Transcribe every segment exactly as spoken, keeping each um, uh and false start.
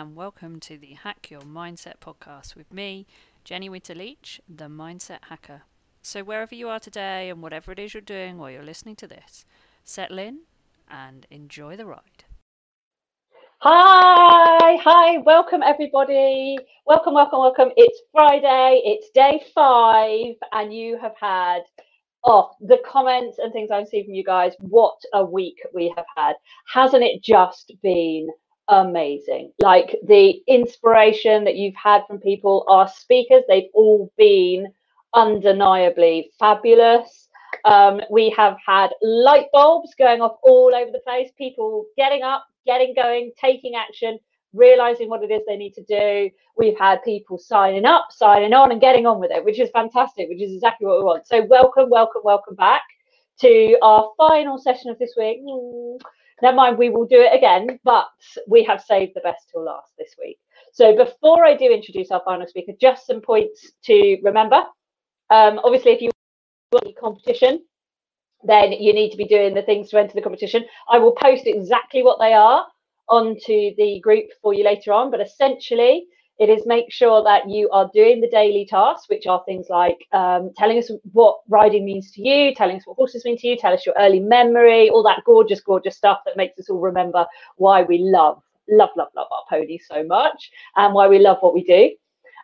and welcome to the Hack Your Mindset podcast with me, Jenny Winterleach, the Mindset Hacker. So wherever you are today and whatever it is you're doing while you're listening to this, settle in and enjoy the ride. Hi, hi, welcome everybody. Welcome, welcome, welcome. It's Friday, it's day five, and you have had... Oh, the comments and things I've seen from you guys, what a week we have had. Hasn't it just been amazing? Like the inspiration that you've had from people, our speakers, they've all been undeniably fabulous. Um, we have had light bulbs going off all over the place, people getting up, getting going, taking action, realizing what it is they need to do. We've had people signing up, signing on and getting on with it, which is fantastic, which is exactly what we want. So welcome, welcome, welcome back to our final session of this week. Never mind, we will do it again, but we have saved the best till last this week. So before I do introduce our final speaker, just some points to remember. Um, obviously, if you want the competition, then you need to be doing the things to enter the competition. I will post exactly what they are onto the group for you later on, but essentially it is make sure that you are doing the daily tasks, which are things like um, telling us what riding means to you, telling us what horses mean to you, tell us your early memory, all that gorgeous, gorgeous stuff that makes us all remember why we love, love, love, love our ponies so much and why we love what we do.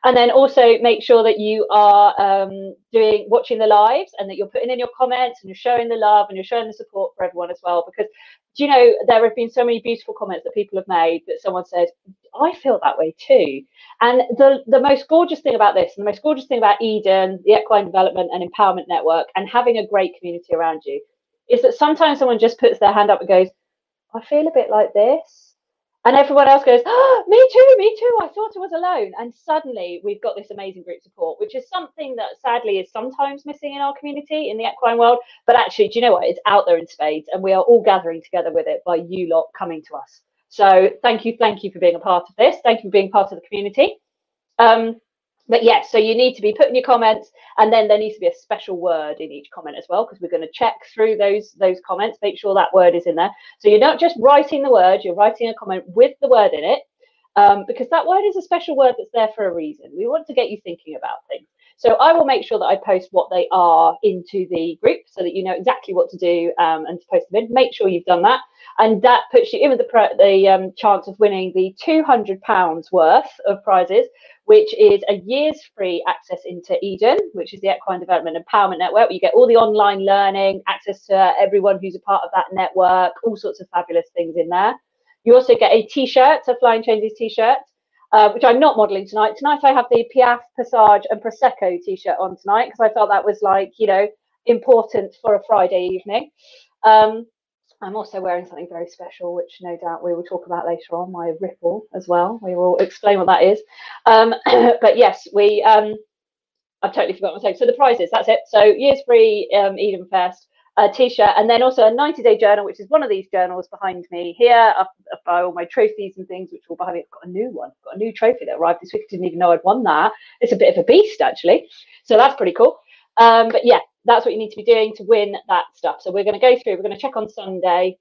And then also make sure that you are um, doing watching the lives and that you're putting in your comments and you're showing the love and you're showing the support for everyone as well. Because, do you know, there have been so many beautiful comments that people have made that someone says, I feel that way too. And the, the most gorgeous thing about this and the most gorgeous thing about Eden, the Equine Development and Empowerment Network, and having a great community around you is that sometimes someone just puts their hand up and goes, I feel a bit like this. And everyone else goes, oh, me too, me too. I thought I was alone. And suddenly we've got this amazing group support, which is something that sadly is sometimes missing in our community, in the equine world. But actually, do you know what? It's out there in spades and we are all gathering together with it by you lot coming to us. So thank you. Thank you for being a part of this. Thank you for being part of the community. Um, but yes, yeah, so you need to be putting your comments and then there needs to be a special word in each comment as well, because we're going to check through those those comments, make sure that word is in there. So you're not just writing the word, you're writing a comment with the word in it, um, because that word is a special word that's there for a reason. We want to get you thinking about things. So I will make sure that I post what they are into the group so that you know exactly what to do um, and to post them in. Make sure you've done that. And that puts you in with the, the um, chance of winning the two hundred pounds worth of prizes, which is a year's free access into Eden, which is the Equine Development Empowerment Network, where you get all the online learning, access to everyone who's a part of that network, all sorts of fabulous things in there. You also get a T-shirt, a Flying Changes T-shirt, uh, which I'm not modelling tonight. Tonight I have the Piaf, Passage and Prosecco T-shirt on tonight because I felt that was like, you know, important for a Friday evening. Um, I'm also wearing something very special, which no doubt we will talk about later on, my Ripple as well. We will explain what that is. Um, but yes, we um, I've totally forgotten what I'm saying. So the prizes, that's it. So year's free um, Edenfest, a T-shirt, and then also a ninety-day journal, which is one of these journals behind me here, up, up by all my trophies and things, which all behind me. I've got a new one, I've got a new trophy that arrived this week. I didn't even know I'd won that. It's a bit of a beast, actually. So that's pretty cool. Um, but yeah, that's what you need to be doing to win that stuff. So we're going to go through, we're going to check on Sunday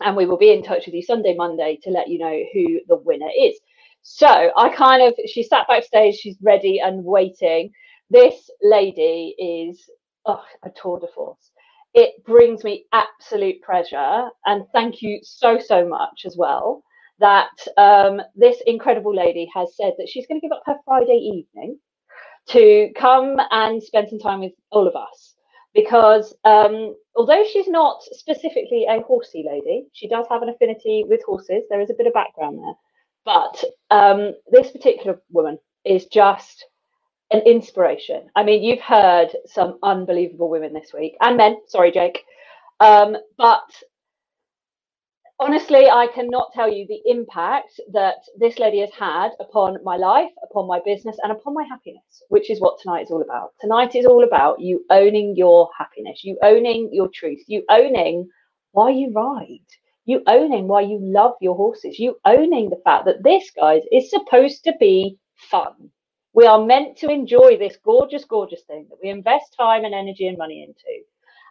and we will be in touch with you Sunday, Monday to let you know who the winner is. So I kind of, she sat backstage, she's ready and waiting. This lady is oh, a tour de force. It brings me absolute pleasure. And thank you so, so much as well that um, this incredible lady has said that she's going to give up her Friday evening to come and spend some time with all of us, because um, although she's not specifically a horsey lady, she does have an affinity with horses. There is a bit of background there, but um, this particular woman is just an inspiration. I mean, you've heard some unbelievable women this week, and men, sorry, Jake, um, but honestly, I cannot tell you the impact that this lady has had upon my life, upon my business, and upon my happiness, which is what tonight is all about. Tonight is all about you owning your happiness, you owning your truth, you owning why you ride, you owning why you love your horses, you owning the fact that this, guys, is supposed to be fun. We are meant to enjoy this gorgeous, gorgeous thing that we invest time and energy and money into.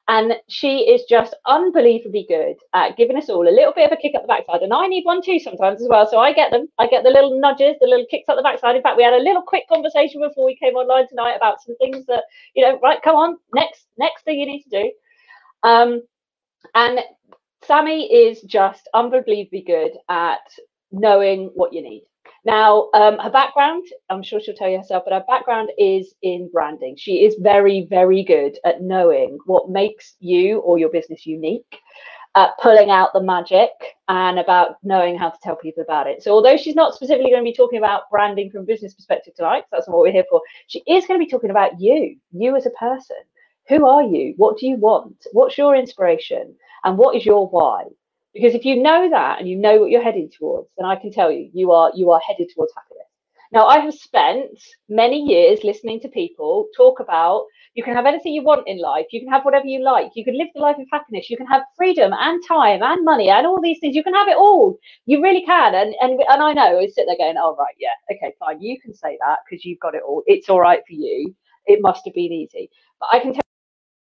And she is just unbelievably good at giving us all a little bit of a kick up the backside. And I need one too sometimes as well. So I get them. I get the little nudges, the little kicks up the backside. In fact, we had a little quick conversation before we came online tonight about some things that, you know, right, come on, next, next thing you need to do. Um, and Sammy is just unbelievably good at knowing what you need. Now, um, her background, I'm sure she'll tell you herself, but her background is in branding. She is very, very good at knowing what makes you or your business unique, at pulling out the magic, and about knowing how to tell people about it. So although she's not specifically going to be talking about branding from a business perspective tonight, because that's not what we're here for, she is going to be talking about you, you as a person. Who are you? What do you want? What's your inspiration? And what is your why? Because if you know that and you know what you're heading towards, then I can tell you, you are you are headed towards happiness. Now, I have spent many years listening to people talk about you can have anything you want in life. You can have whatever you like. You can live the life of happiness. You can have freedom and time and money and all these things. You can have it all. You really can. And and, and I know I sit there going, oh, right, yeah, OK, fine. You can say that because you've got it all. It's all right for you. It must have been easy. But I can tell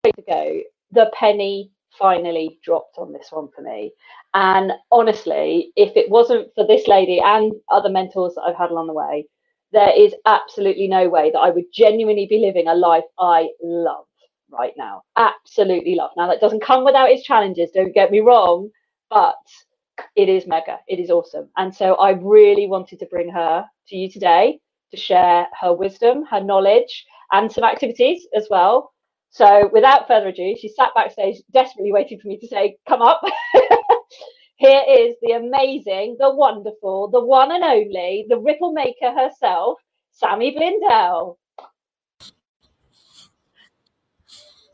you ago, the penny finally dropped on this one for me. And honestly, if it wasn't for this lady and other mentors that I've had along the way, there is absolutely no way that I would genuinely be living a life I love right now. Absolutely love. Now, that doesn't come without its challenges, don't get me wrong, but it is mega. It is awesome. And so I really wanted to bring her to you today to share her wisdom, her knowledge, and some activities as well. So without further ado, she sat backstage, desperately waiting for me to say, come up. Here is the amazing, the wonderful, the one and only, the Ripple Maker herself, Sammy Blindell.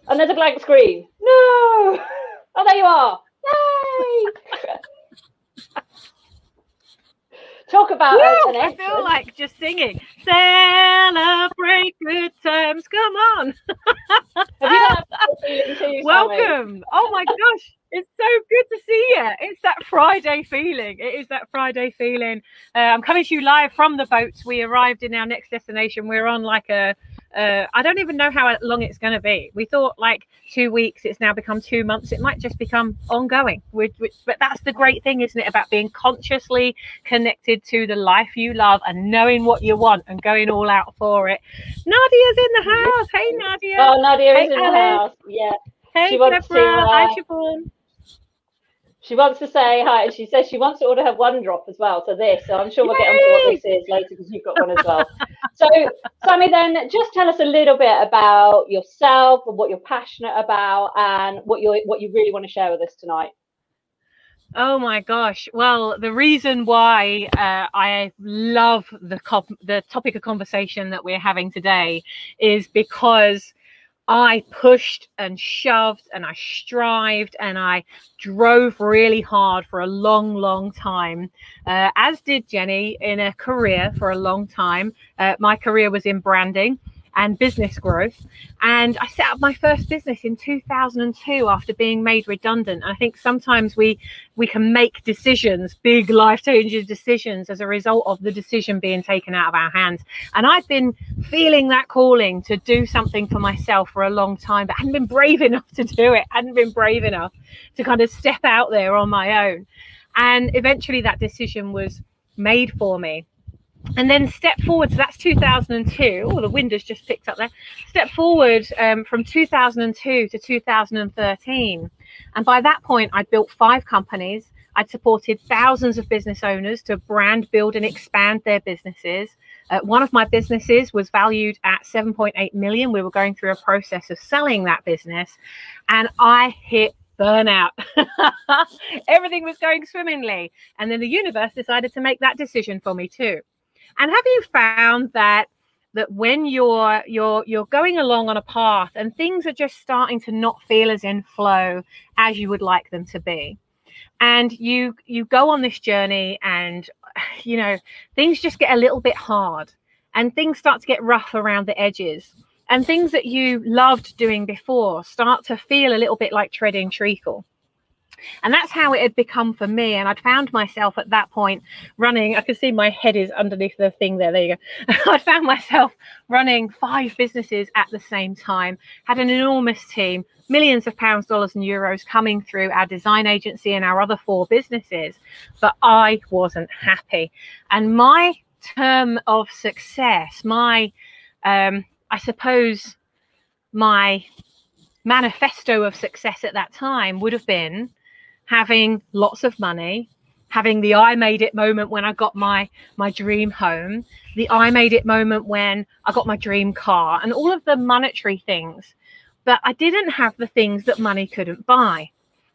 Another blank screen. No. Oh, there you are. Yay. Talk about Woo, an I feel like just singing. Celebrate good times. Come on. Have you got that too, welcome. Sammy? Oh my gosh. It's so good to see you. It's that Friday feeling. It is that Friday feeling. Uh, I'm coming to you live from the boats. We arrived in our next destination. We're on like a, uh, I don't even know how long it's going to be. We thought like two weeks. It's now become two months. It might just become ongoing. We're, we're, but that's the great thing, isn't it? About being consciously connected to the life you love and knowing what you want and going all out for it. Nadia's in the house. Hey, Nadia. Oh, Nadia hey, is in Alice. The house. Yeah. Hey, she wants Deborah. To, uh, hi, Siobhan. She wants to say hi, and she says she wants to order her one drop as well. So this, so I'm sure we'll Yay! Get onto what this is later because you've got one as well. So, Sammy, then just tell us a little bit about yourself and what you're passionate about, and what you what you really want to share with us tonight. Oh my gosh! Well, the reason why uh, I love the the topic of conversation that we're having today is because I pushed and shoved and I strived and I drove really hard for a long, long time, uh, as did Jenny in a career for a long time. Uh, my career was in branding and business growth. And I set up my first business in two thousand two after being made redundant. And I think sometimes we we can make decisions, big life-changing decisions, as a result of the decision being taken out of our hands. And I've been feeling that calling to do something for myself for a long time, but hadn't been brave enough to do it, hadn't been brave enough to kind of step out there on my own. And eventually that decision was made for me. And then step forward, so that's two thousand two. Oh, the wind has just picked up there. Step forward um, from two thousand two to two thousand thirteen. And by that point, I'd built five companies. I'd supported thousands of business owners to brand, build and expand their businesses. Uh, one of my businesses was valued at seven point eight million. We were going through a process of selling that business, and I hit burnout. Everything was going swimmingly. And then the universe decided to make that decision for me too. And have you found that that when you're you're you're going along on a path and things are just starting to not feel as in flow as you would like them to be, and you you go on this journey and you know things just get a little bit hard and things start to get rough around the edges and things that you loved doing before start to feel a little bit like treading treacle. And that's how it had become for me. And I'd found myself at that point running. I can see my head is underneath the thing there. There you go. I found myself running five businesses at the same time, had an enormous team, millions of pounds, dollars and euros coming through our design agency and our other four businesses. But I wasn't happy. And my term of success, my, um, I suppose, my manifesto of success at that time would have been having lots of money, having the I made it moment when I got my, my dream home, the I made it moment when I got my dream car, and all of the monetary things. But I didn't have the things that money couldn't buy.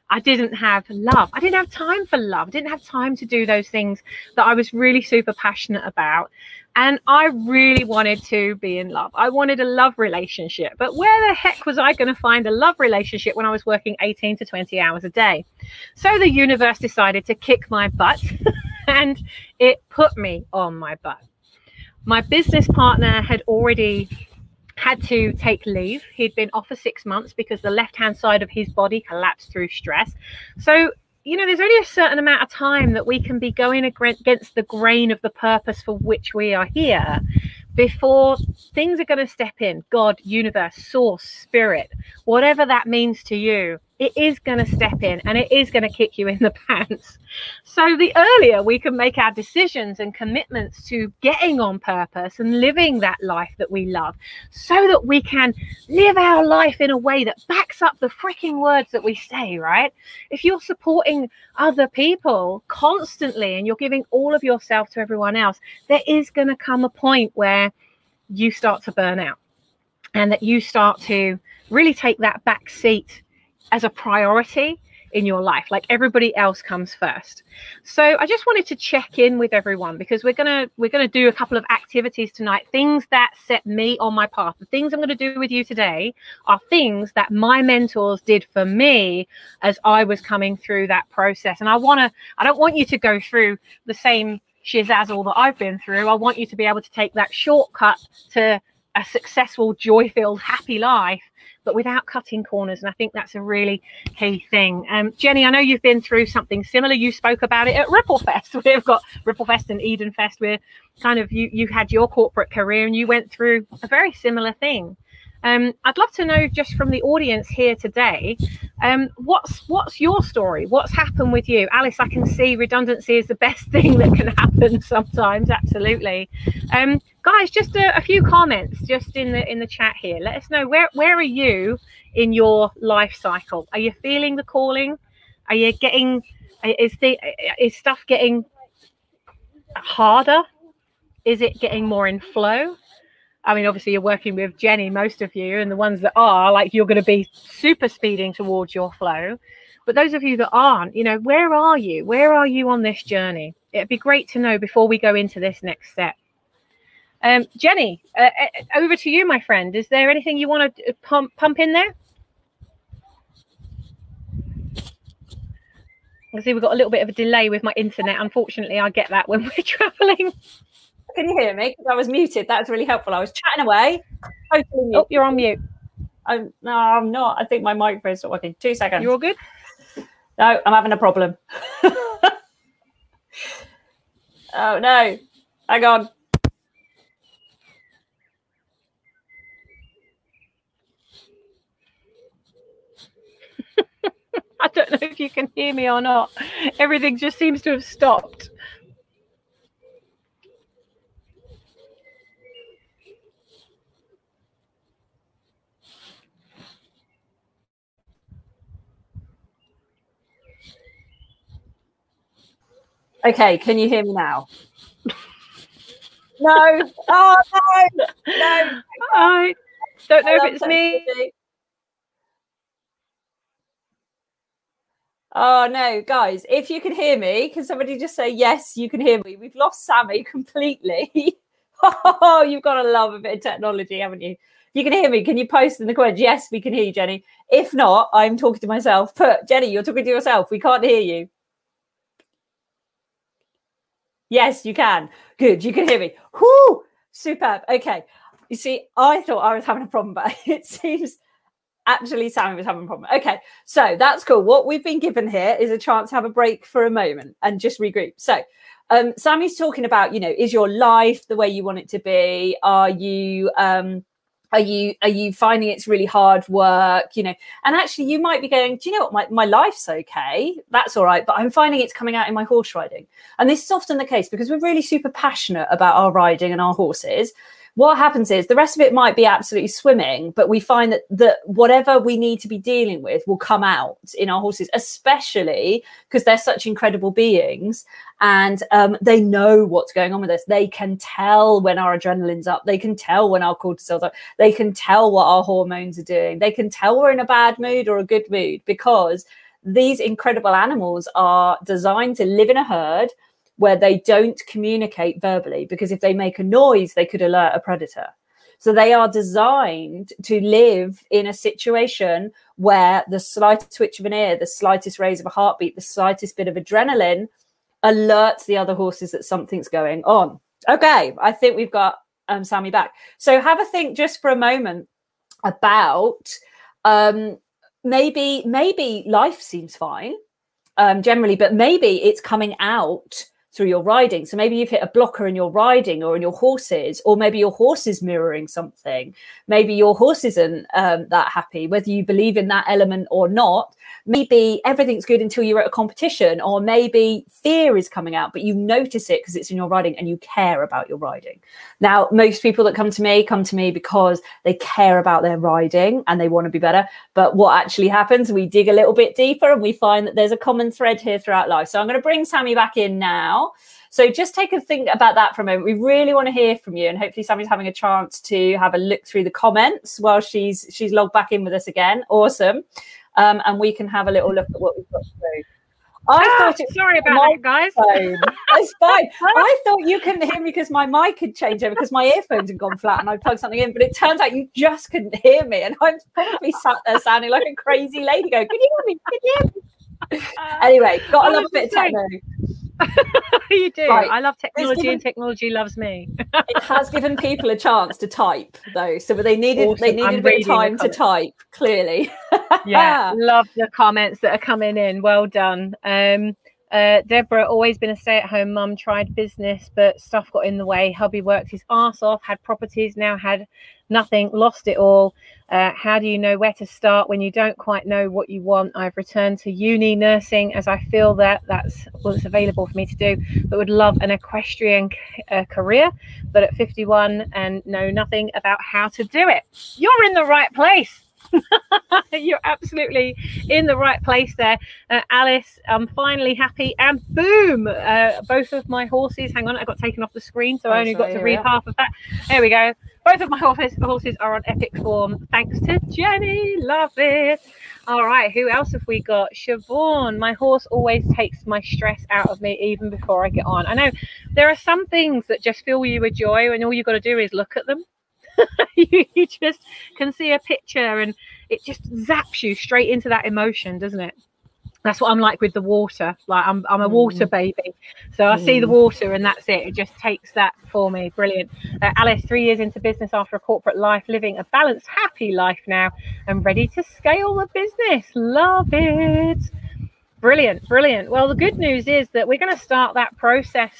I didn't have love. I didn't have time for love. I didn't have time to do those things that I was really super passionate about. And I really wanted to be in love. I wanted a love relationship. But where the heck was I going to find a love relationship when I was working eighteen to twenty hours a day? So the universe decided to kick my butt and it put me on my butt. My business partner had already had to take leave. He'd been off for six months because the left-hand side of his body collapsed through stress. So, you know, there's only a certain amount of time that we can be going against the grain of the purpose for which we are here before things are going to step in. God, universe, source, spirit, whatever that means to you, it is going to step in and it is going to kick you in the pants. So the earlier we can make our decisions and commitments to getting on purpose and living that life that we love, so that we can live our life in a way that backs up the freaking words that we say, right? If you're supporting other people constantly and you're giving all of yourself to everyone else, there is going to come a point where you start to burn out and that you start to really take that back seat as a priority in your life, like everybody else comes first. So I just wanted to check in with everyone because we're gonna we're gonna do a couple of activities tonight, things that set me on my path. The things I'm gonna do with you today are things that my mentors did for me as I was coming through that process. And I wanna I don't want you to go through the same shizazzle that I've been through. I want you to be able to take that shortcut to a successful, joy-filled, happy life, but without cutting corners. And I think that's a really key thing. Um, Jenny, I know you've been through something similar. You spoke about it at Ripple Fest. We've got Ripple Fest and Eden Fest, where kind of you, you had your corporate career and you went through a very similar thing. Um, I'd love to know just from the audience here today, um, what's what's your story? What's happened with you? Alice, I can see redundancy is the best thing that can happen sometimes. Absolutely. Um, guys, just a, a few comments just in the in the chat here. Let us know, where, where are you in your life cycle? Are you feeling the calling? Are you getting, is, the, is stuff getting harder? Is it getting more in flow? I mean, obviously, you're working with Jenny, most of you, and the ones that are, like, you're going to be super speeding towards your flow. But those of you that aren't, you know, where are you? Where are you on this journey? It'd be great to know before we go into this next step. Um, Jenny, uh, over to you, my friend. Is there anything you want to pump, pump in there? I see we've got a little bit of a delay with my internet. Unfortunately, I get that when we're traveling. Can you hear me? Because I was muted. That's really helpful. I was chatting away. Totally muted. Oh, you're on mute. I'm, no, I'm not. I think my microphone's not working. Two seconds. You're all good? No, I'm having a problem. Oh, no. Hang on. I don't know if you can hear me or not. Everything just seems to have stopped. Okay, can you hear me now? No. Oh, no. No. I don't know if it's me. Oh, no. Guys, if you can hear me, can somebody just say, yes, you can hear me? We've lost Sammy completely. Oh, you've got to love a bit of technology, haven't you? You can hear me. Can you post in the comments? Yes, we can hear you, Jenny. If not, I'm talking to myself. But, Jenny, you're talking to yourself. We can't hear you. Yes, you can. Good. You can hear me. Whoo! Superb. Okay. You see, I thought I was having a problem, but it seems Actually, Sammy was having a problem. Okay, so that's cool. What we've been given here is a chance to have a break for a moment and just regroup. So um, Sammy's talking about, you know, is your life the way you want it to be? Are you... Um, Are you are you finding it's really hard work, you know? And actually, you might be going, do you know what? My, my life's okay. That's all right. But I'm finding it's coming out in my horse riding. And this is often the case because we're really super passionate about our riding and our horses. What happens is the rest of it might be absolutely swimming, but we find that, that whatever we need to be dealing with will come out in our horses, especially because they're such incredible beings and um, they know what's going on with us. They can tell when our adrenaline's up. They can tell when our cortisol's up. They can tell what our hormones are doing. They can tell we're in a bad mood or a good mood because these incredible animals are designed to live in a herd where they don't communicate verbally, because if they make a noise, they could alert a predator. So they are designed to live in a situation where the slightest twitch of an ear, the slightest raise of a heartbeat, the slightest bit of adrenaline alerts the other horses that something's going on. Okay, I think we've got um, Sammy back. So have a think just for a moment about um, maybe, maybe life seems fine um, generally, but maybe it's coming out through your riding. So maybe you've hit a blocker in your riding or in your horses, or maybe your horse is mirroring something. Maybe your horse isn't um, that happy, whether you believe in that element or not. Maybe everything's good until you're at a competition, or maybe fear is coming out, but you notice it because it's in your riding and you care about your riding. Now, most people that come to me come to me because they care about their riding and they want to be better. But what actually happens, we dig a little bit deeper and we find that there's a common thread here throughout life. So I'm going to bring Sammy back in now. So just take a think about that for a moment. We really want to hear from you, and hopefully Sammy's having a chance to have a look through the comments while she's she's logged back in with us again. Awesome. Um, and we can have a little look at what we've got to do. I oh, thought it sorry about that, guys. It's fine. I thought you couldn't hear me because my mic had changed over because my earphones had gone flat and I plugged something in. But it turns out you just couldn't hear me, and I'm probably sat there sounding like a crazy lady going, "Can you hear me? Can you hear me?" Uh, anyway, got a little bit of techno. You do. Right. I love technology, given, and technology loves me. It has given people a chance to type, though, so they needed awesome. they needed I'm a bit of time to type. Clearly, yeah. Love the comments that are coming in. Well done, um, uh, Deborah. Always been a stay-at-home mum. Tried business, but stuff got in the way. Hubby worked his arse off. Had properties. Now had nothing. Lost it all. Uh, how do you know where to start when you don't quite know what you want? I've returned to uni nursing as I feel that that's what's available for me to do, but would love an equestrian uh, career, but at fifty-one and know nothing about how to do it. You're in the right place. You're absolutely in the right place there. Uh, Alice, I'm finally happy, and boom, uh, both of my horses, hang on, I got taken off the screen, so oh, I only sorry, got to read yeah. half of that. There we go. Both of my horses, horses are on epic form, thanks to Jenny. Love it. All right, who else have we got? Siobhan, my horse always takes my stress out of me even before I get on. I know there are some things that just fill you with joy, and all you've got to do is look at them. You just can see a picture and it just zaps you straight into that emotion, doesn't it? That's what I'm like with the water. Like I'm, I'm a water mm. baby. So I mm. see the water and that's it. It just takes that for me. Brilliant. Uh, Alice, three years into business after a corporate life, living a balanced, happy life now and ready to scale the business. Love it. Brilliant. Brilliant. Well, the good news is that we're going to start that process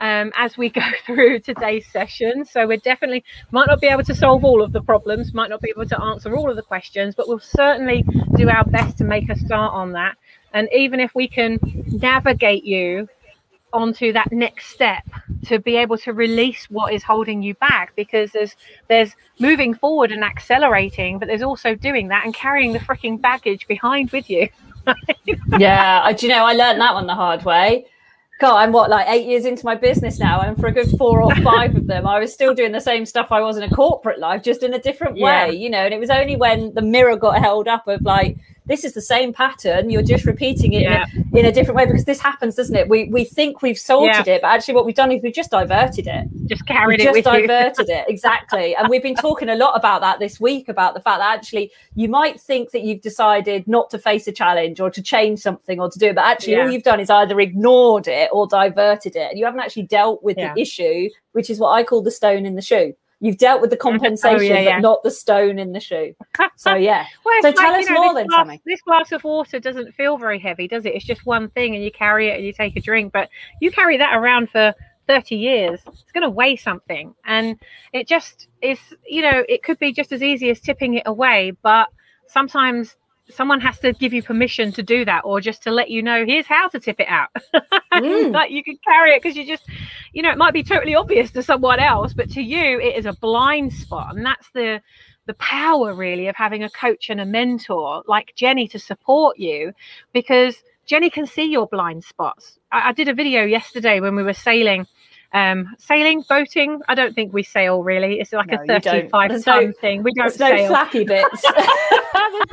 Um, as we go through today's session. So we're definitely might not be able to solve all of the problems, might not be able to answer all of the questions, but we'll certainly do our best to make a start on that. And even if we can navigate you onto that next step to be able to release what is holding you back, because there's there's moving forward and accelerating, but there's also doing that and carrying the freaking baggage behind with you. Yeah, I, do you know, I learned that one the hard way. God, I'm what, like eight years into my business now, and for a good four or five of them, I was still doing the same stuff I was in a corporate life, just in a different yeah. way, you know. And it was only when the mirror got held up of like, this is the same pattern, you're just repeating it yeah. in, a, in a different way, because this happens, doesn't it? We we think we've sorted yeah. it, but actually what we've done is we've just diverted it. Just carried we've it just with you. Just diverted it, exactly. And we've been talking a lot about that this week, about the fact that actually you might think that you've decided not to face a challenge or to change something or to do it, but actually yeah. all you've done is either ignored it or diverted it. And you haven't actually dealt with yeah. the issue, which is what I call the stone in the shoe. You've dealt with the compensation, oh, yeah, yeah. but not the stone in the shoe. So, yeah. well, so tell like, us you know, more then, glass, Sammy. This glass of water doesn't feel very heavy, does it? It's just one thing, and you carry it and you take a drink. But you carry that around for thirty years, it's going to weigh something. And it just is, you know, it could be just as easy as tipping it away. But sometimes someone has to give you permission to do that, or just to let you know, here's how to tip it out. Mm. Like, you can carry it because you just, you know, it might be totally obvious to someone else, but to you, it is a blind spot. And that's the, the power really of having a coach and a mentor like Jenny to support you, because Jenny can see your blind spots. I, I did a video yesterday when we were sailing, um, sailing, boating. I don't think we sail really. It's like no, a thirty-five ton no, thing. We don't there's sail. There's no flappy bits. There's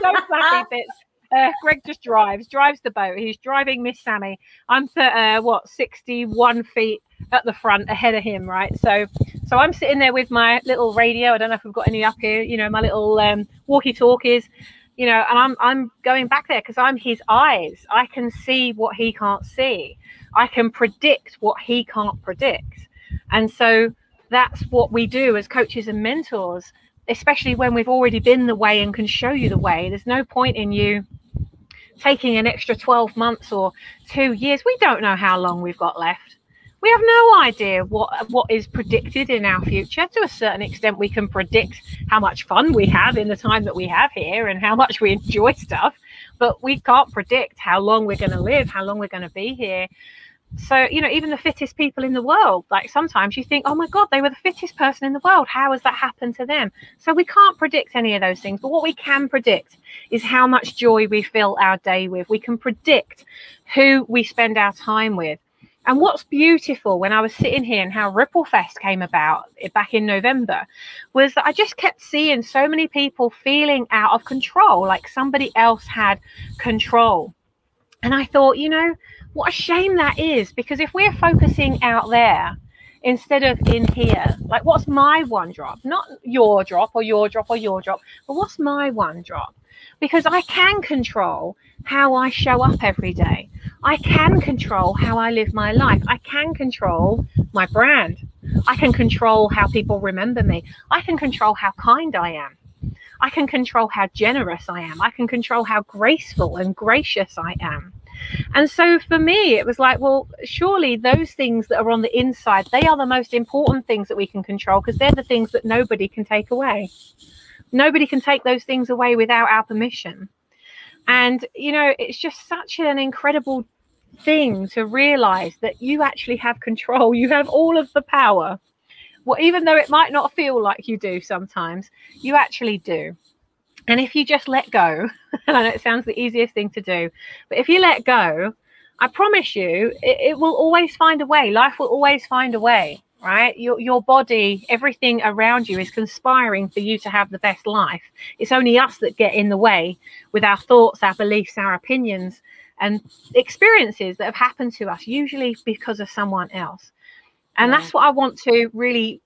no flappy bits. Uh, Greg just drives, drives the boat. He's driving Miss Sammy. I'm, uh, what, sixty-one feet at the front ahead of him, right? So so I'm sitting there with my little radio. I don't know if we've got any up here, you know, my little um, walkie-talkies. You know, and I'm I'm going back there because I'm his eyes. I can see what he can't see. I can predict what he can't predict. And so that's what we do as coaches and mentors, especially when we've already been the way and can show you the way. There's no point in you taking an extra twelve months or two years. We don't know how long we've got left. We have no idea what what is predicted in our future. To a certain extent, we can predict how much fun we have in the time that we have here and how much we enjoy stuff, but we can't predict how long we're going to live, how long we're going to be here. So, you know, even the fittest people in the world, like sometimes you think, oh my God, they were the fittest person in the world. How has that happened to them? So we can't predict any of those things. But what we can predict is how much joy we fill our day with. We can predict who we spend our time with. And what's beautiful when I was sitting here and how Ripple Fest came about back in November was that I just kept seeing so many people feeling out of control, like somebody else had control. And I thought, you know, what a shame that is, because if we're focusing out there instead of in here, like what's my one drop, not your drop or your drop or your drop, but what's my one drop? Because I can control how I show up every day. I can control how I live my life. I can control my brand. I can control how people remember me. I can control how kind I am. I can control how generous I am. I can control how graceful and gracious I am. And so for me, it was like, well, surely those things that are on the inside, they are the most important things that we can control, because they're the things that nobody can take away. Nobody can take those things away without our permission. And, you know, it's just such an incredible thing to realize that you actually have control. You have all of the power. Well, even though it might not feel like you do sometimes, you actually do. And if you just let go, and I know it sounds the easiest thing to do, but if you let go, I promise you, it, it will always find a way. Life will always find a way. Right? Your, your body, everything around you is conspiring for you to have the best life. It's only us that get in the way with our thoughts, our beliefs, our opinions, and experiences that have happened to us, usually because of someone else. And yeah. That's what I want to really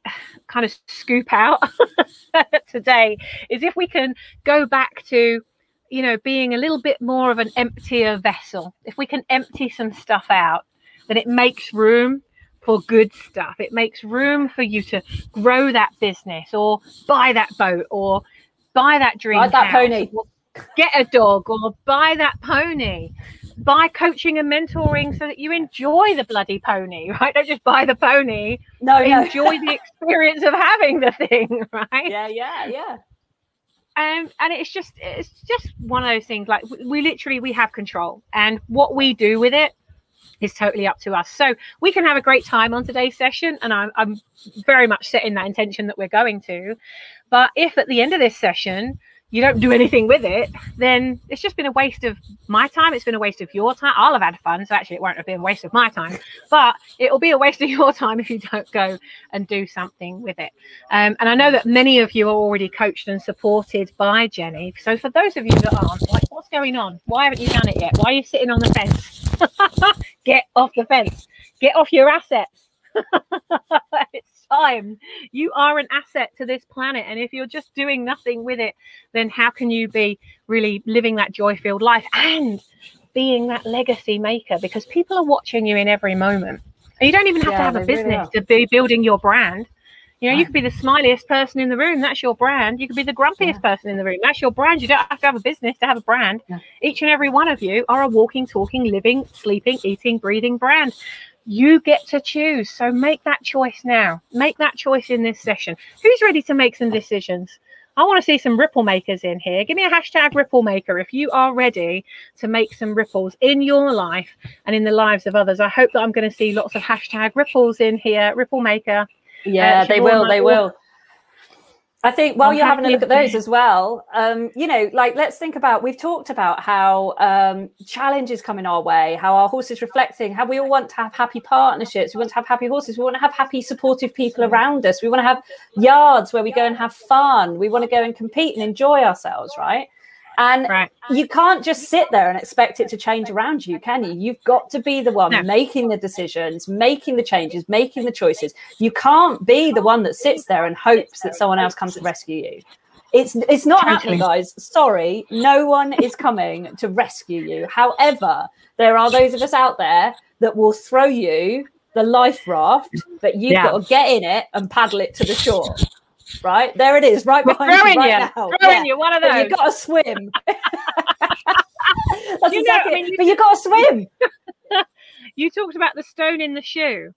kind of scoop out today, is if we can go back to, you know, being a little bit more of an emptier vessel. If we can empty some stuff out, then it makes room for good stuff. It makes room for you to grow that business, or buy that boat, or buy that dream buy that house, pony, or get a dog, or buy that pony. Buy coaching and mentoring so that you enjoy the bloody pony, right? Don't just buy the pony. No, enjoy no. the experience of having the thing, right? Yeah, yeah, yeah. Um, and it's just it's just one of those things. Like we literally we have control, and what we do with it is totally up to us. So we can have a great time on today's session, and I'm, I'm very much setting that intention that we're going to. But if at the end of this session you don't do anything with it, then it's just been a waste of my time. It's been a waste of your time. I'll have had fun, so actually it won't have been a waste of my time, but it'll be a waste of your time if you don't go and do something with it. Um, and I know that many of you are already coached and supported by Jenny. So for those of you that aren't, like, what's going on? Why haven't you done it yet? Why are you sitting on the fence? Get off the fence. Get off your assets. It's time. You are an asset to this planet, and if you're just doing nothing with it, then how can you be really living that joy-filled life and being that legacy maker? Because people are watching you in every moment, and you don't even have yeah, to have a business really to be building your brand. You know, you could be the smiliest person in the room. That's your brand. You could be the grumpiest yeah. person in the room. That's your brand. You don't have to have a business to have a brand. Yeah. Each and every one of you are a walking, talking, living, sleeping, eating, breathing brand. You get to choose. So make that choice now. Make that choice in this session. Who's ready to make some decisions? I want to see some ripple makers in here. Give me a hashtag ripple maker if you are ready to make some ripples in your life and in the lives of others. I hope that I'm going to see lots of hashtag ripples in here. Ripple maker. Yeah, uh, they will. They will. I think while I'm you're having a look at those as well, um, you know, like let's think about, we've talked about how um, challenges come in our way, how our horse is reflecting, how we all want to have happy partnerships. We want to have happy horses. We want to have happy, supportive people around us. We want to have yards where we go and have fun. We want to go and compete and enjoy ourselves. Right. And right. you can't just sit there and expect it to change around you, can you? You've got to be the one no. making the decisions, making the changes, making the choices. You can't be the one that sits there and hopes that someone else comes to rescue you. It's it's not happening, guys. Sorry, no one is coming to rescue you. However, there are those of us out there that will throw you the life raft, but you've yeah. got to get in it and paddle it to the shore. Right there, it is. Right behind you, right you. now. Throwing yeah. you one of those. But you got to swim. That's you exactly know, I mean, you, but you got to swim. You talked about the stone in the shoe,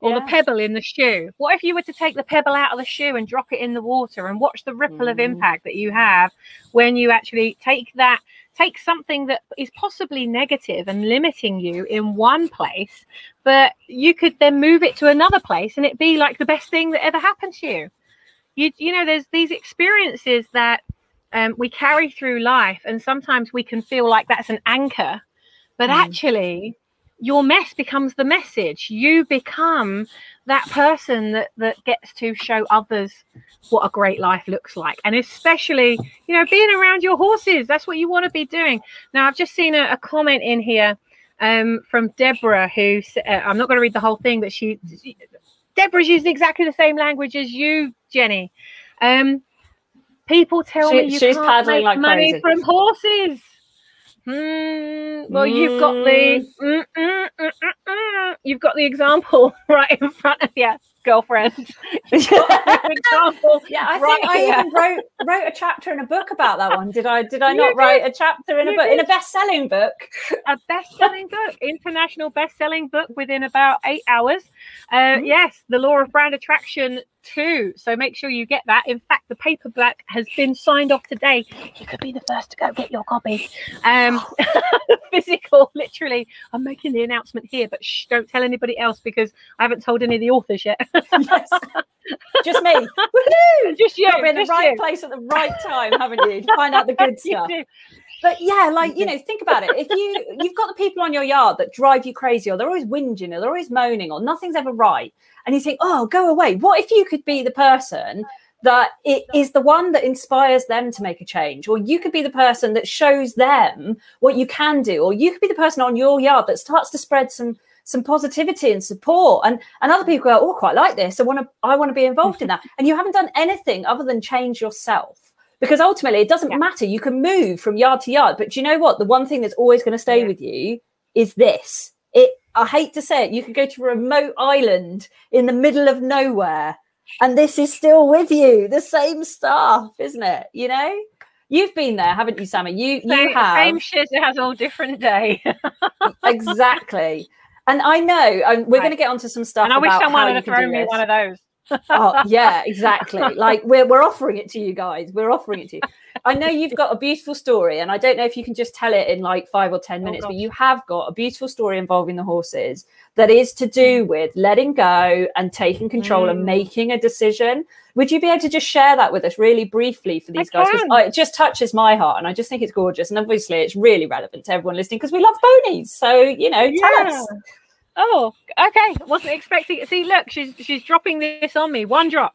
or yeah. the pebble in the shoe. What if you were to take the pebble out of the shoe and drop it in the water, and watch the ripple mm. of impact that you have when you actually take that, take something that is possibly negative and limiting you in one place, but you could then move it to another place, and it be like the best thing that ever happened to you. You, you know, there's these experiences that um, we carry through life, and sometimes we can feel like that's an anchor. But mm. actually, your mess becomes the message. You become that person that, that gets to show others what a great life looks like. And especially, you know, being around your horses. That's what you want to be doing. Now, I've just seen a, a comment in here um, from Deborah, who uh, I'm not going to read the whole thing, but she, she Deborah's using exactly the same language as you, Jenny. Um, people tell she, me you she's can't make like money crazy. from horses. Mm, well, mm. you've got the mm, mm, mm, mm, mm, you've got the example right in front of you, girlfriend. example yeah, I right think here. I even wrote wrote a chapter in a book about that one. Did I? Did I not you write did. a chapter in you a book did. in a best-selling book? A best-selling book, international best-selling book within about eight hours. Uh, mm. Yes, The Law of Brand Attraction Two. So make sure you get that. In fact, the paperback has been signed off today. You could be the first to go get your copy. Um, physical, literally. I'm making the announcement here, but shh, don't tell anybody else because I haven't told any of the authors yet. Yes. Just me. Woohoo! Just you. You're in the right you. place at the right time, haven't you? To find out the good stuff. But yeah, like, you know, think about it. If you, you've got the people on your yard that drive you crazy, or they're always whinging, or they're always moaning, or nothing's ever right, and you think, oh, go away. What if you could be the person that it is the one that inspires them to make a change? Or you could be the person that shows them what you can do. Or you could be the person on your yard that starts to spread some some positivity and support. And, and other people go, oh, I quite like this. I want to I want to be involved in that. And you haven't done anything other than change yourself. Because ultimately, it doesn't yeah. matter. You can move from yard to yard. But do you know what? The one thing that's always going to stay yeah. with you is this. It. I hate to say it. You could go to a remote island in the middle of nowhere, and this is still with you. The same stuff, isn't it? You know? You've been there, haven't you, Sammy? You, you same, have. Same shit. It has all different day. Exactly. And I know. Um, we're right. going to get onto some stuff And I about wish someone had thrown me one of those. Oh yeah, exactly. Like we're we're offering it to you guys. We're offering it to you. I know you've got a beautiful story, and I don't know if you can just tell it in like five or ten minutes, oh, but you have got a beautiful story involving the horses that is to do with letting go and taking control mm. and making a decision. Would you be able to just share that with us really briefly for these I guys? Because it just touches my heart, and I just think it's gorgeous. And obviously, it's really relevant to everyone listening because we love ponies. So you know, yeah. tell us. Oh, okay. Wasn't expecting it. See, look, she's she's dropping this on me. One drop.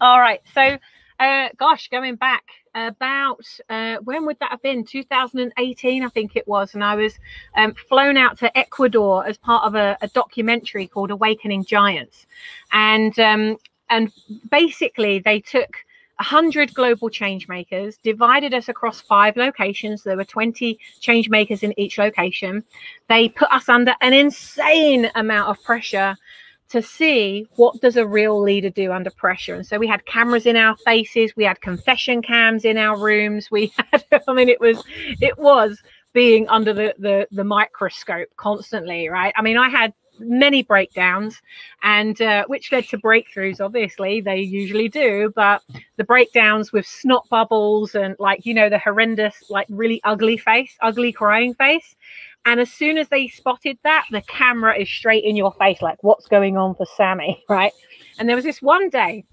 All right. So, uh, gosh, going back about uh, when would that have been? two thousand eighteen, I think it was. And I was um, flown out to Ecuador as part of a, a documentary called Awakening Giants. And um, and basically, they took one hundred global change makers, divided us across five locations. There were twenty change makers in each location. They put us under an insane amount of pressure to see what does a real leader do under pressure. And so we had cameras in our faces, we had confession cams in our rooms, we had, I mean, it was, it was being under the, the, the microscope constantly, right? I mean, I had many breakdowns, and uh, which led to breakthroughs, obviously, they usually do, but the breakdowns with snot bubbles and, like, you know, the horrendous, like, really ugly face, ugly crying face. And as soon as they spotted that, the camera is straight in your face, like, what's going on for Sammy, right? And there was this one day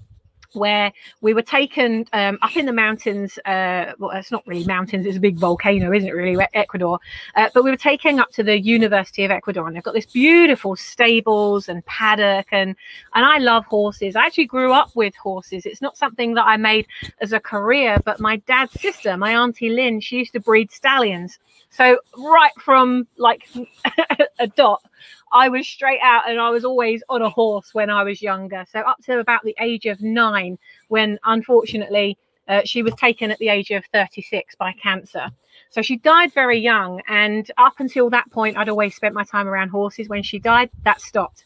where we were taken um, up in the mountains. Uh, well, it's not really mountains, it's a big volcano, isn't it, really, Ecuador? Uh, but we were taken up to the University of Ecuador, and they've got this beautiful stables and paddock. And, and I love horses. I actually grew up with horses. It's not something that I made as a career, but my dad's sister, my Auntie Lynn, she used to breed stallions. So right from, like, a dot, I was straight out, and I was always on a horse when I was younger. So up to about the age of nine, when, unfortunately, uh, she was taken at the age of thirty-six by cancer. So she died very young. And up until that point, I'd always spent my time around horses. When she died, that stopped.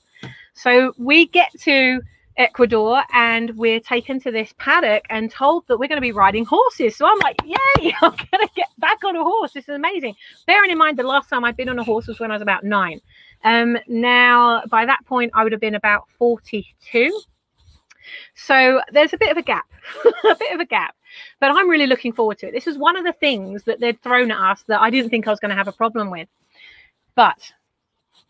So we get to Ecuador, and we're taken to this paddock and told that we're going to be riding horses. So I'm like, yay, I'm going to get back on a horse. This is amazing. Bearing in mind, the last time I'd been on a horse was when I was about nine. Um, now, by that point, I would have been about forty-two. So there's a bit of a gap, a bit of a gap, but I'm really looking forward to it. This was one of the things that they'd thrown at us that I didn't think I was going to have a problem with. But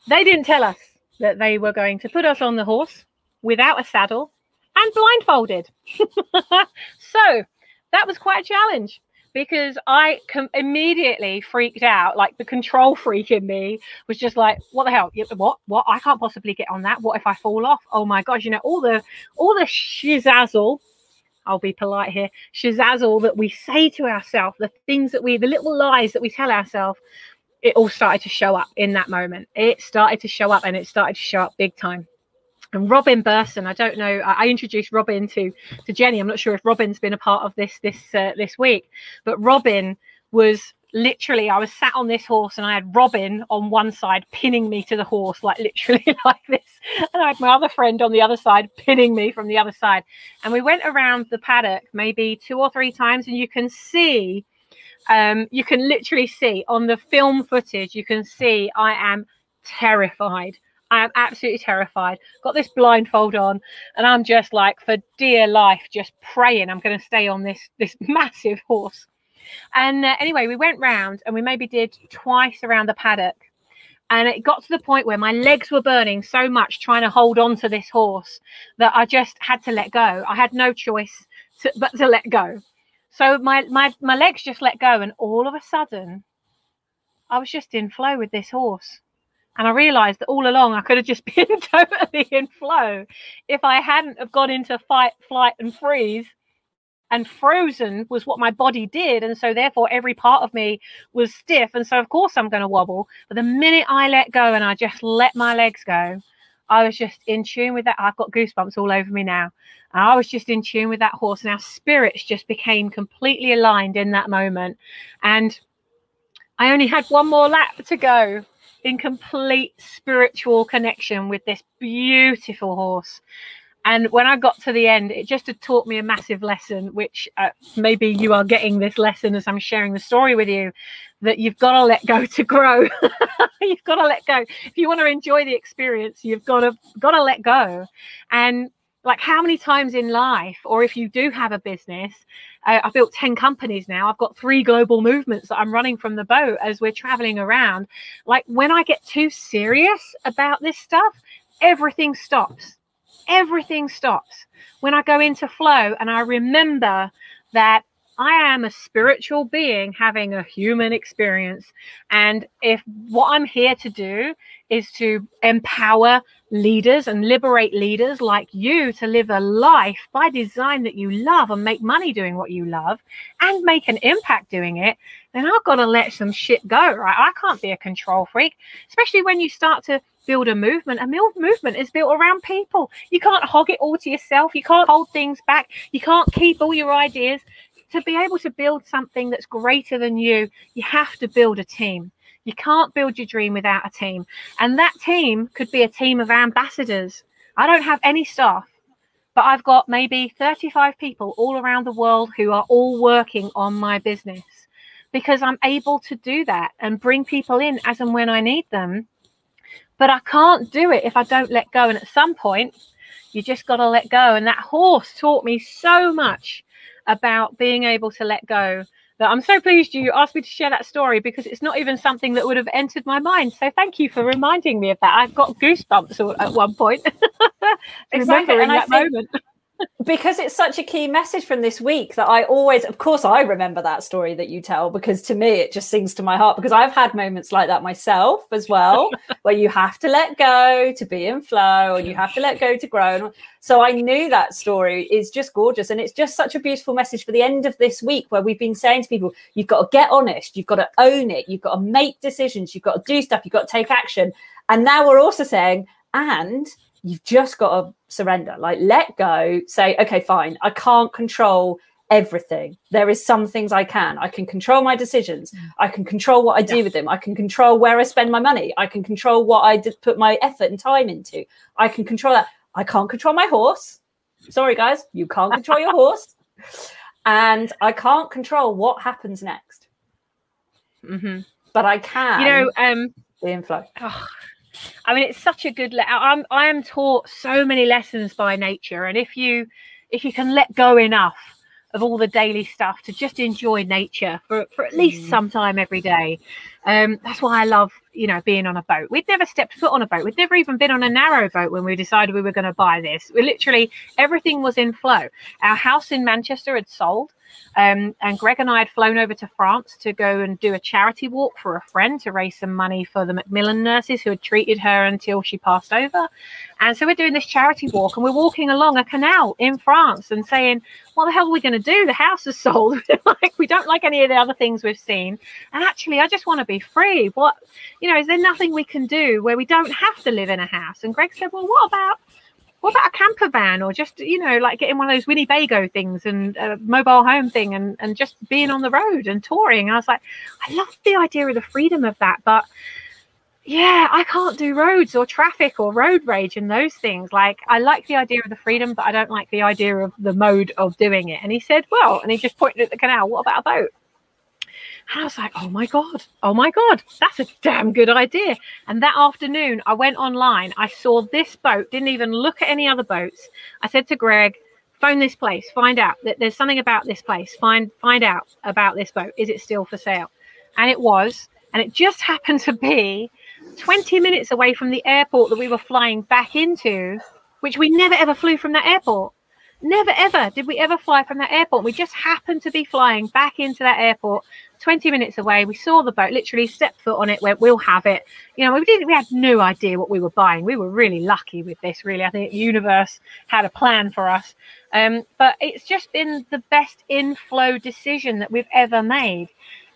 they didn't tell us that they were going to put us on the horse without a saddle and blindfolded. So that was quite a challenge, because I com immediately freaked out. Like, the control freak in me was just like, what the hell? What? What? I can't possibly get on that. What if I fall off? Oh my gosh, you know, all the, all the shizazzle, I'll be polite here, shizazzle that we say to ourselves, the things that we, the little lies that we tell ourselves, it all started to show up in that moment. It started to show up, and it started to show up big time. And Robin Burson, I don't know, I introduced Robin to, to Jenny. I'm not sure if Robin's been a part of this this uh, this week, but Robin was literally, I was sat on this horse, and I had Robin on one side pinning me to the horse, like literally like this. And I had my other friend on the other side pinning me from the other side. And we went around the paddock maybe two or three times, and you can see, um, you can literally see on the film footage, you can see I am terrified. I am absolutely terrified. Got this blindfold on, and I'm just like, for dear life, just praying I'm going to stay on this this massive horse. And uh, anyway, we went round, and we maybe did twice around the paddock. And it got to the point where my legs were burning so much trying to hold on to this horse that I just had to let go. I had no choice to, but to let go. So my, my, my legs just let go. And all of a sudden, I was just in flow with this horse. And I realised that all along I could have just been totally in flow if I hadn't have gone into fight, flight and freeze. And frozen was what my body did. And so therefore every part of me was stiff. And so of course I'm going to wobble. But the minute I let go and I just let my legs go, I was just in tune with that. I've got goosebumps all over me now. I was just in tune with that horse. And our spirits just became completely aligned in that moment. And I only had one more lap to go, in complete spiritual connection with this beautiful horse. And when I got to the end, it just had taught me a massive lesson, which uh, maybe you are getting this lesson as I'm sharing the story with you, that you've got to let go to grow. You've got to let go. If you want to enjoy the experience, you've got to, got to let go. And like, how many times in life, or if you do have a business, uh, I've built ten companies now. I've got three global movements that I'm running from the boat as we're traveling around. Like, when I get too serious about this stuff, everything stops. Everything stops. When I go into flow and I remember that I am a spiritual being having a human experience. And if what I'm here to do is to empower leaders and liberate leaders like you to live a life by design that you love and make money doing what you love and make an impact doing it, then I've got to let some shit go, right? I can't be a control freak, especially when you start to build a movement. A movement is built around people. You can't hog it all to yourself. You can't hold things back. You can't keep all your ideas. To be able to build something that's greater than you, you have to build a team. You can't build your dream without a team. And that team could be a team of ambassadors. I don't have any staff, but I've got maybe thirty-five people all around the world who are all working on my business, because I'm able to do that and bring people in as and when I need them. But I can't do it if I don't let go. And at some point, you just got to let go. And that horse taught me so much about being able to let go, that I'm so pleased you asked me to share that story, because it's not even something that would have entered my mind. So thank you for reminding me of that. I've got goosebumps at one point. Exactly. Remembering that moment. Because it's such a key message from this week that I always, of course, I remember that story that you tell, because to me, it just sings to my heart, because I've had moments like that myself as well, where you have to let go to be in flow, and you have to let go to grow. So I knew that story is just gorgeous. And it's just such a beautiful message for the end of this week, where we've been saying to people, you've got to get honest, you've got to own it, you've got to make decisions, you've got to do stuff, you've got to take action. And now we're also saying, and you've just got to surrender, like let go, say, okay, fine, I can't control everything. There is some things I can. I can control my decisions. I can control what I do with them. I can control where I spend my money. I can control what I put my effort and time into. I can control that. I can't control my horse. Sorry, guys, you can't control your horse. And I can't control what happens next. Mm-hmm. But I can, you know, um, be in flow. Oh. I mean, it's such a good le- I'm I am taught so many lessons by nature, and if you if you can let go enough of all the daily stuff to just enjoy nature for, for at least mm. some time every day, um that's why I love, you know, being on a boat. We'd never stepped foot on a boat. We'd never even been on a narrow boat when we decided we were going to buy this. We literally, everything was in flow. Our house in Manchester had sold, um and Greg and I had flown over to France to go and do a charity walk for a friend to raise some money for the Macmillan nurses who had treated her until she passed over. And so we're doing this charity walk, and we're walking along a canal in France and saying, what the hell are we going to do? The house is sold. Like, we don't like any of the other things we've seen, and actually I just want to be free. What, you know, is there nothing we can do where we don't have to live in a house? And Greg said, well, what about What about a camper van, or just, you know, like getting one of those Winnebago things and a mobile home thing, and, and just being on the road and touring? And I was like, I love the idea of the freedom of that. But yeah, I can't do roads or traffic or road rage and those things. Like, I like the idea of the freedom, but I don't like the idea of the mode of doing it. And he said, well, and he just pointed at the canal, what about a boat? And I was like, oh, my God, oh, my God, that's a damn good idea. And that afternoon I went online. I saw this boat, didn't even look at any other boats. I said to Greg, phone this place, find out that there's something about this place. Find find out about this boat. Is it still for sale? And it was. And it just happened to be twenty minutes away from the airport that we were flying back into, which we never, ever flew from that airport. Never, ever did we ever fly from that airport. We just happened to be flying back into that airport twenty minutes away. We saw the boat, literally stepped foot on it, went, we'll have it. You know, we didn't, we had no idea what we were buying. We were really lucky with this, really. I think the universe had a plan for us. Um, but it's just been the best in-flow decision that we've ever made.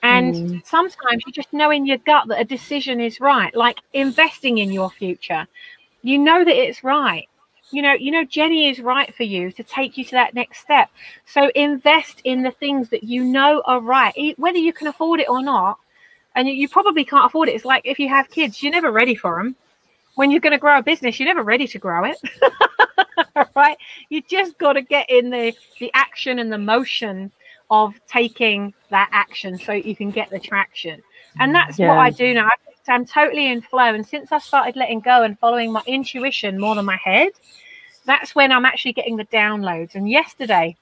And mm. sometimes you just know in your gut that a decision is right, like investing in your future. You know that it's right. You know, you know, Jenny is right for you to take you to that next step. So invest in the things that you know are right, whether you can afford it or not. And you probably can't afford it. It's like if you have kids, you're never ready for them. When you're going to grow a business, you're never ready to grow it. Right? You just got to get in the, the action and the motion of taking that action so you can get the traction. And that's yeah. what I do now. I'm totally in flow, and since I started letting go and following my intuition more than my head, that's when I'm actually getting the downloads. And yesterday,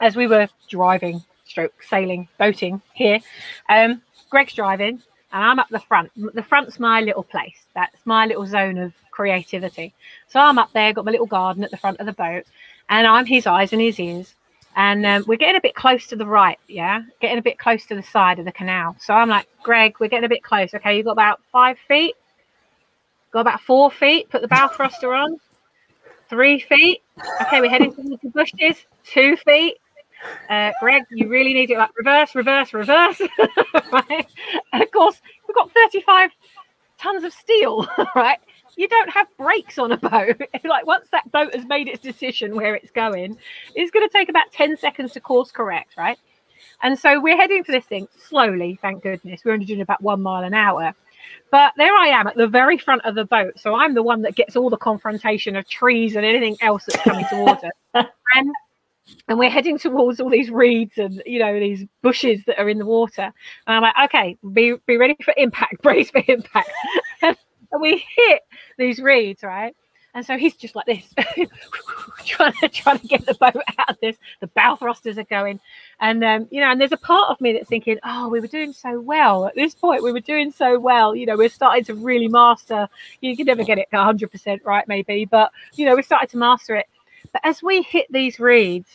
as we were driving stroke sailing boating here, um Greg's driving and I'm up the front. The front's my little place, that's my little zone of creativity. So I'm up there, got my little garden at the front of the boat, and I'm his eyes and his ears. And um, we're getting a bit close to the right, yeah? Getting a bit close to the side of the canal. So I'm like, Greg, we're getting a bit close. Okay, you've got about five feet. Got about four feet. Put the bow thruster on. Three feet. Okay, we're heading towards the bushes. Two feet. Uh, Greg, you really need to like, reverse, reverse, reverse. Right? And, of course, we've got thirty-five tons of steel, right? You don't have brakes on a boat. Like once that boat has made its decision where it's going, it's going to take about ten seconds to course correct, right? And so we're heading for this thing slowly, thank goodness. We're only doing about one mile an hour. But there I am at the very front of the boat. So I'm the one that gets all the confrontation of trees and anything else that's coming towards us. And, and we're heading towards all these reeds and, you know, these bushes that are in the water. And I'm like, okay, be, be ready for impact, brace for impact. And we hit these reeds, right? And so he's just like this, trying to trying to get the boat out of this. The bow thrusters are going, and um, you know, and there's a part of me that's thinking, oh, we were doing so well at this point. We were doing so well, you know. We're starting to really master. You can never get it one hundred percent right, maybe, but you know, we started to master it. But as we hit these reeds,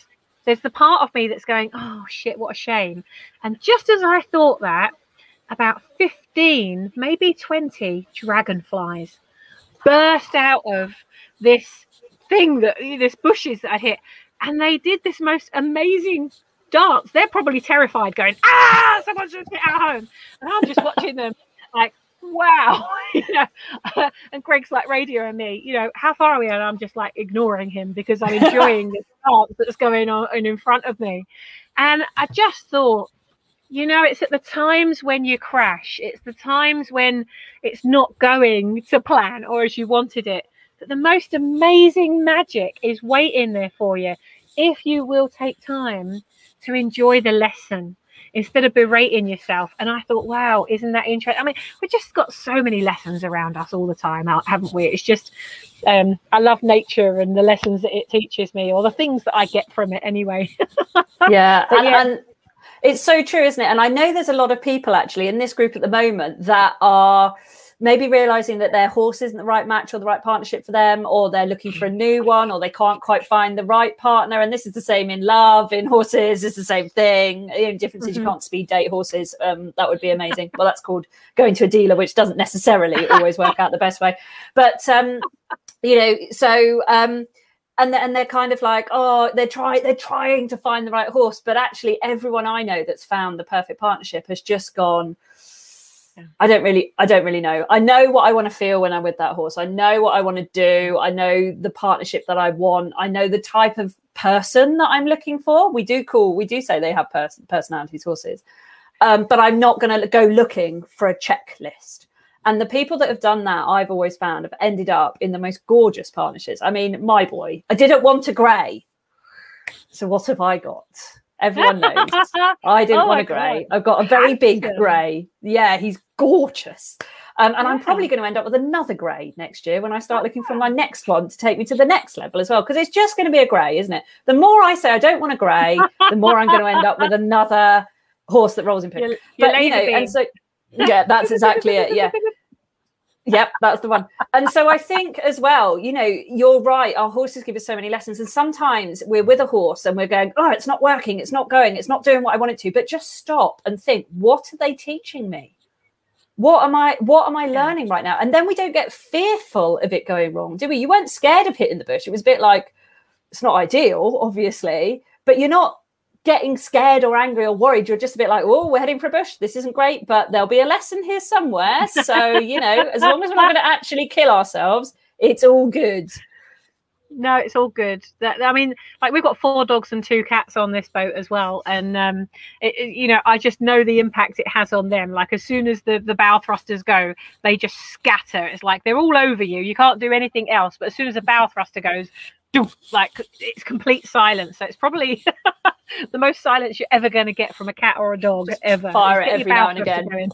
there's the part of me that's going, oh shit, what a shame. And just as I thought that, about fifteen, maybe twenty dragonflies burst out of this thing, that this bushes that I hit, and they did this most amazing dance. They're probably terrified, going, ah, someone should get out home. And I'm just watching them like, wow, you know. And Greg's like, radio and me, you know, how far are we? And I'm just like ignoring him because I'm enjoying this dance that's going on and in front of me. And I just thought, you know, it's at the times when you crash, it's the times when it's not going to plan or as you wanted it, that the most amazing magic is waiting there for you if you will take time to enjoy the lesson instead of berating yourself. And I thought, wow, isn't that interesting? I mean, we've just got so many lessons around us all the time, haven't we? It's just, um, I love nature and the lessons that it teaches me, or the things that I get from it anyway. Yeah, and, yeah. and It's so true, isn't it? And I know there's a lot of people actually in this group at the moment that are maybe realizing that their horse isn't the right match or the right partnership for them, or they're looking for a new one, or they can't quite find the right partner. And this is the same in love, in horses, it's the same thing. The difference is you can't speed date horses. Um, that would be amazing. Well, that's called going to a dealer, which doesn't necessarily always work out the best way. But, um, you know, so... Um, And they're, and they're kind of like, oh, they're trying they're trying to find the right horse. But actually, everyone I know that's found the perfect partnership has just gone, yeah. I don't really I don't really know. I know what I want to feel when I'm with that horse. I know what I want to do. I know the partnership that I want. I know the type of person that I'm looking for. We do call we do say they have pers- personalities, horses. Um, but I'm not going to go looking for a checklist. And the people that have done that, I've always found, have ended up in the most gorgeous partnerships. I mean, my boy, I didn't want a grey. So what have I got? Everyone knows. I didn't oh want a grey. God. I've got a very big grey. Yeah, he's gorgeous. Um, and yeah. I'm probably going to end up with another grey next year when I start looking for my next one to take me to the next level as well. Because it's just going to be a grey, isn't it? The more I say I don't want a grey, the more I'm going to end up with another horse that rolls in pink. But, you know, being. and so... Yeah, that's exactly it. Yeah. Yep, that's the one. And so I think as well, you know, you're right. Our horses give us so many lessons. And sometimes we're with a horse and we're going, oh, it's not working. It's not going. It's not doing what I want it to. But just stop and think, what are they teaching me? What am I what am I learning right now? And then we don't get fearful of it going wrong, do we? You weren't scared of hitting the bush. It was a bit like, it's not ideal, obviously, but you're not getting scared or angry or worried. You're just a bit like, oh, we're heading for a bush, this isn't great, but there'll be a lesson here somewhere, so you know, as long as we're not going to actually kill ourselves, it's all good. No, it's all good. That, I mean, like, we've got four dogs and two cats on this boat as well. And, um, it, it, you know, I just know the impact it has on them. Like, as soon as the, the bow thrusters go, they just scatter. It's like they're all over you. You can't do anything else. But as soon as a bow thruster goes, doof, like, it's complete silence. So it's probably the most silence you're ever going to get from a cat or a dog, just ever. Fire it every now and again.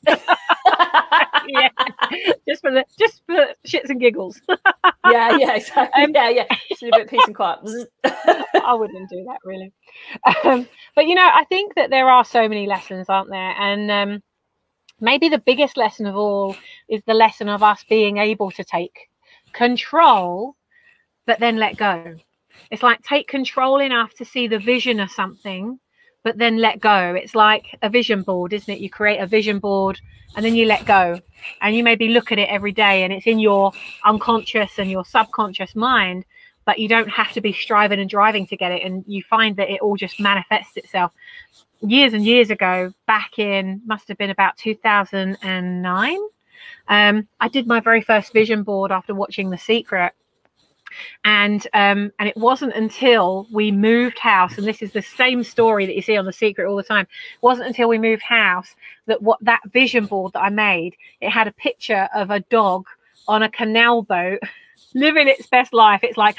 Yeah, just for the just for shits and giggles. yeah, yeah, exactly. Um, yeah, yeah. Just a bit peace and quiet. I wouldn't do that, really. Um, but you know, I think that there are so many lessons, aren't there? And um, maybe the biggest lesson of all is the lesson of us being able to take control, but then let go. It's like, take control enough to see the vision of something, but then let go. It's like a vision board, isn't it? You create a vision board and then you let go, and you maybe look at it every day, and it's in your unconscious and your subconscious mind, but you don't have to be striving and driving to get it. And you find that it all just manifests itself. Years and years ago, back in, must have been about two thousand nine, um, I did my very first vision board after watching The Secret. And um, and it wasn't until we moved house, and this is the same story that you see on The Secret all the time, it wasn't until we moved house that what that vision board that I made, it had a picture of a dog on a canal boat living its best life. It's like,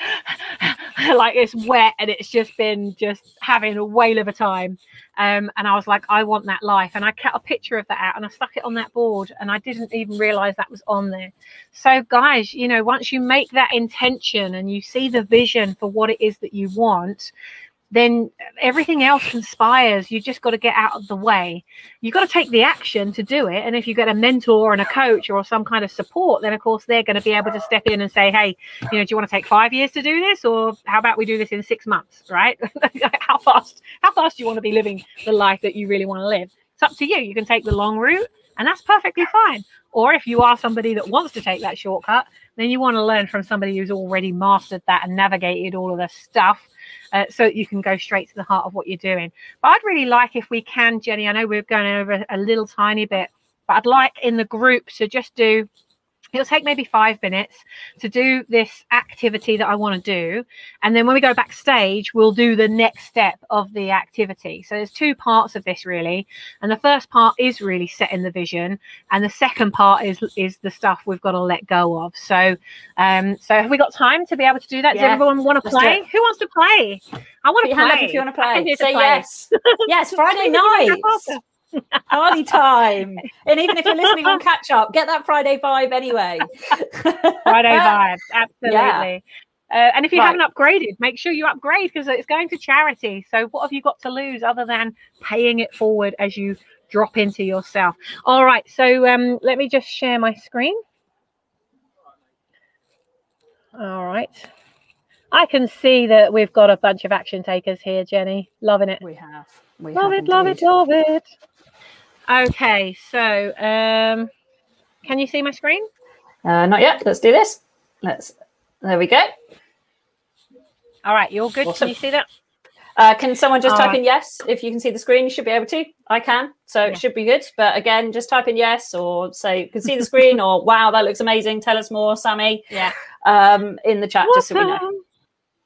like it's wet and it's just been just having a whale of a time. Um, and I was like, I want that life. And I cut a picture of that out and I stuck it on that board, and I didn't even realize that was on there. So guys, you know, once you make that intention and you see the vision for what it is that you want, then everything else conspires. You just got to get out of the way. You've got to take the action to do it. And if you get a mentor and a coach or some kind of support, then of course they're going to be able to step in and say, hey, you know, do you want to take five years to do this? Or how about we do this in six months, right? How fast, how fast do you want to be living the life that you really want to live? It's up to you. You can take the long route, and that's perfectly fine. Or if you are somebody that wants to take that shortcut, then you want to learn from somebody who's already mastered that and navigated all of the stuff, Uh, so that you can go straight to the heart of what you're doing. But I'd really like, if we can, Jenny, I know we're going over a little tiny bit, but I'd like in the group to just do, it'll take maybe five minutes to do this activity that I want to do. And then when we go backstage, we'll do the next step of the activity. So there's two parts of this really. And the first part is really setting the vision. And the second part is is the stuff we've got to let go of. So um, so have we got time to be able to do that? Yeah. Does everyone want to play? Who wants to play? I want to play. Hand up if you want to play. Say play. Yes. Yes, Friday nights. Party time. And even if you're listening on catch up, get that Friday vibe anyway. Friday vibes, absolutely. Yeah. Uh, and if you right. haven't upgraded, make sure you upgrade, because it's going to charity. So what have you got to lose other than paying it forward as you drop into yourself? All right, so um, let me just share my screen. All right. I can see that we've got a bunch of action takers here, Jenny. Loving it. We have. We love it, love it, love it. Okay, so um, can you see my screen? Uh, not yet. Let's do this. Let's. There we go. All right, you're good. Awesome. Can you see that? Uh, can someone just all type right. in yes? If you can see the screen, you should be able to. I can, so yeah. It should be good. But again, just type in yes, or say you can see the screen, or wow, that looks amazing. Tell us more, Sammy. Yeah. Um, in the chat, awesome. Just so we know.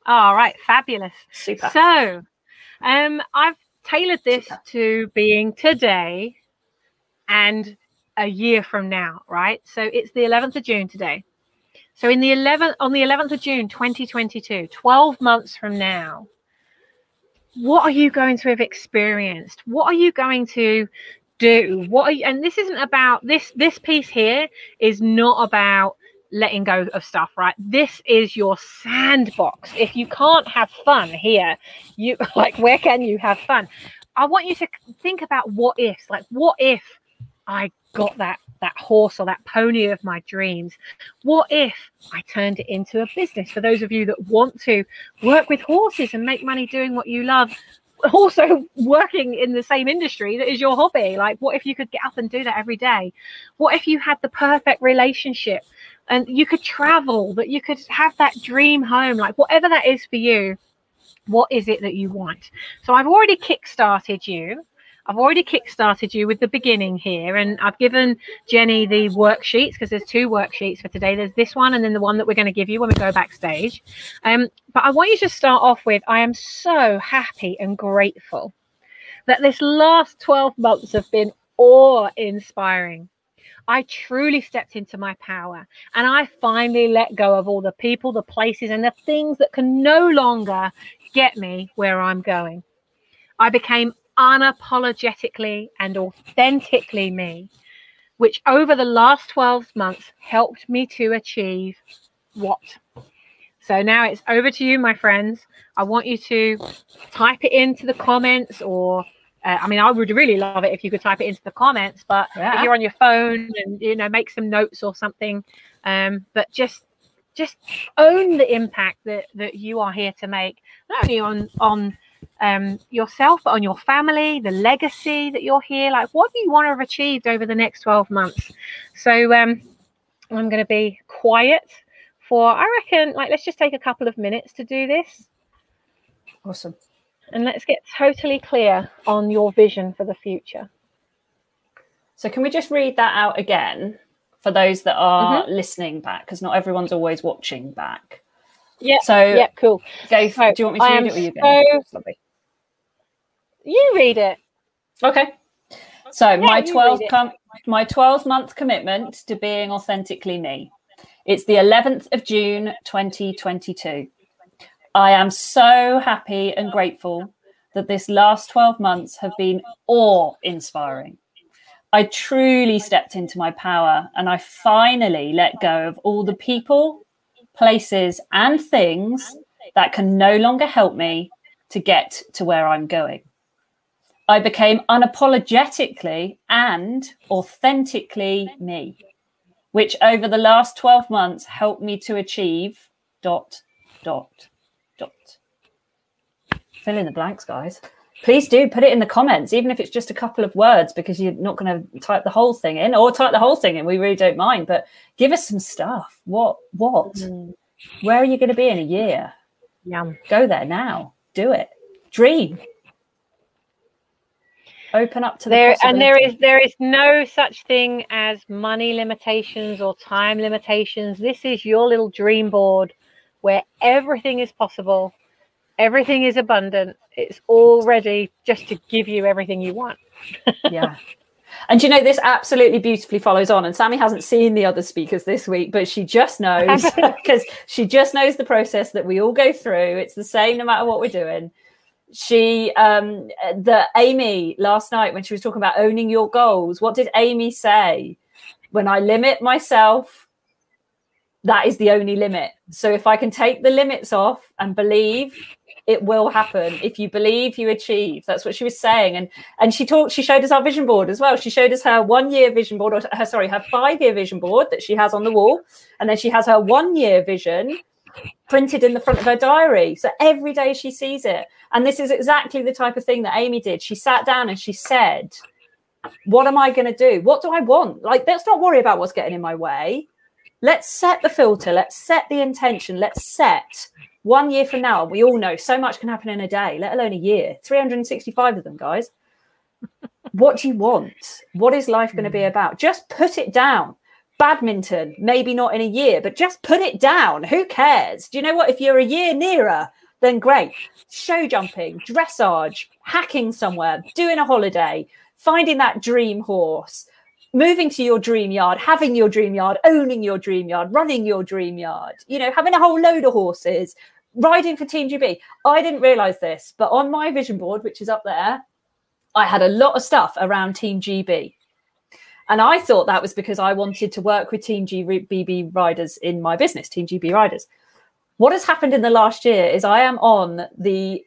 All right, fabulous. Super. So, um, I've tailored this to being today and a year from now, right? So it's the eleventh of June today. So in the eleventh, on the eleventh of June, twenty twenty-two, twelve months from now, what are you going to have experienced? What are you going to do? What are you, and this isn't about this, this piece here is not about letting go of stuff, right? This is your sandbox. If you can't have fun here, you like, where can you have fun? I want you to think about what ifs. Like, what if I got that that horse or that pony of my dreams? What if I turned it into a business? For those of you that want to work with horses and make money doing what you love, also working in the same industry that is your hobby, like, what if you could get up and do that every day? What if you had the perfect relationship and you could travel, that you could have that dream home? Like, whatever that is for you, what is it that you want? So I've already kick-started you. I've already kick-started you with the beginning here. And I've given Jenny the worksheets, because there's two worksheets for today. There's this one and then the one that we're going to give you when we go backstage. Um, but I want you to start off with, I am so happy and grateful that this last twelve months have been awe-inspiring. I truly stepped into my power, and I finally let go of all the people, the places, and the things that can no longer get me where I'm going. I became unapologetically and authentically me, which over the last twelve months helped me to achieve what? So now it's over to you, my friends. I want you to type it into the comments, or Uh, I mean, I would really love it if you could type it into the comments, but yeah. If you're on your phone and, you know, make some notes or something. Um, but just just own the impact that, that you are here to make, not only on, on um, yourself, but on your family, the legacy that you're here. Like, what do you want to have achieved over the next twelve months? So um, I'm going to be quiet for, I reckon, like, let's just take a couple of minutes to do this. Awesome. And let's get totally clear on your vision for the future. So can we just read that out again for those that are mm-hmm. listening back? Because not everyone's always watching back. Yeah. So yeah, cool. Go through, do you want me to I read it or you go? So... You read it. Okay. So yeah, my twelve com my twelve month commitment to being authentically me. It's the eleventh of June twenty twenty-two. I am so happy and grateful that this last twelve months have been awe-inspiring. I truly stepped into my power and I finally let go of all the people, places and things that can no longer help me to get to where I'm going. I became unapologetically and authentically me, which over the last twelve months helped me to achieve dot, dot, dot. Fill in the blanks, guys. Please do put it in the comments, even if it's just a couple of words, because you're not going to type the whole thing in, or type the whole thing in. We really don't mind, but give us some stuff. What? What? Mm. Where are you going to be in a year? Yeah. Go there now. Do it. Dream. Open up to the there, and there is there is no such thing as money limitations or time limitations. This is your little dream board where everything is possible, everything is abundant. It's all ready just to give you everything you want. Yeah. And you know, this absolutely beautifully follows on. And Sammy hasn't seen the other speakers this week, but she just knows because she just knows the process that we all go through. It's the same no matter what we're doing. She, um, the Amy last night when she was talking about owning your goals, what did Amy say? When I limit myself, that is the only limit. So if I can take the limits off and believe, it will happen. If you believe, you achieve. That's what she was saying. And and she talked, she showed us our vision board as well. She showed us her one year vision board, or her, sorry, her five year vision board that she has on the wall. And then she has her one year vision printed in the front of her diary, so every day she sees it. And this is exactly the type of thing that Amy did. She sat down and she said, what am I going to do? What do I want? Like, let's not worry about what's getting in my way. Let's set the filter, let's set the intention, let's set one year from now. We all know so much can happen in a day, let alone a year, three hundred sixty-five of them, guys. What do you want? What is life going to be about? Just put it down. Badminton, maybe not in a year, but just put it down. Who cares? Do you know what? If you're a year nearer, then great. Show jumping, dressage, hacking somewhere, doing a holiday, finding that dream horse, moving to your dream yard, having your dream yard, owning your dream yard, running your dream yard, you know, having a whole load of horses, riding for Team G B. I didn't realize this, but on my vision board, which is up there, I had a lot of stuff around Team G B. And I thought that was because I wanted to work with Team G B riders in my business, Team G B Riders. What has happened in the last year is I am on the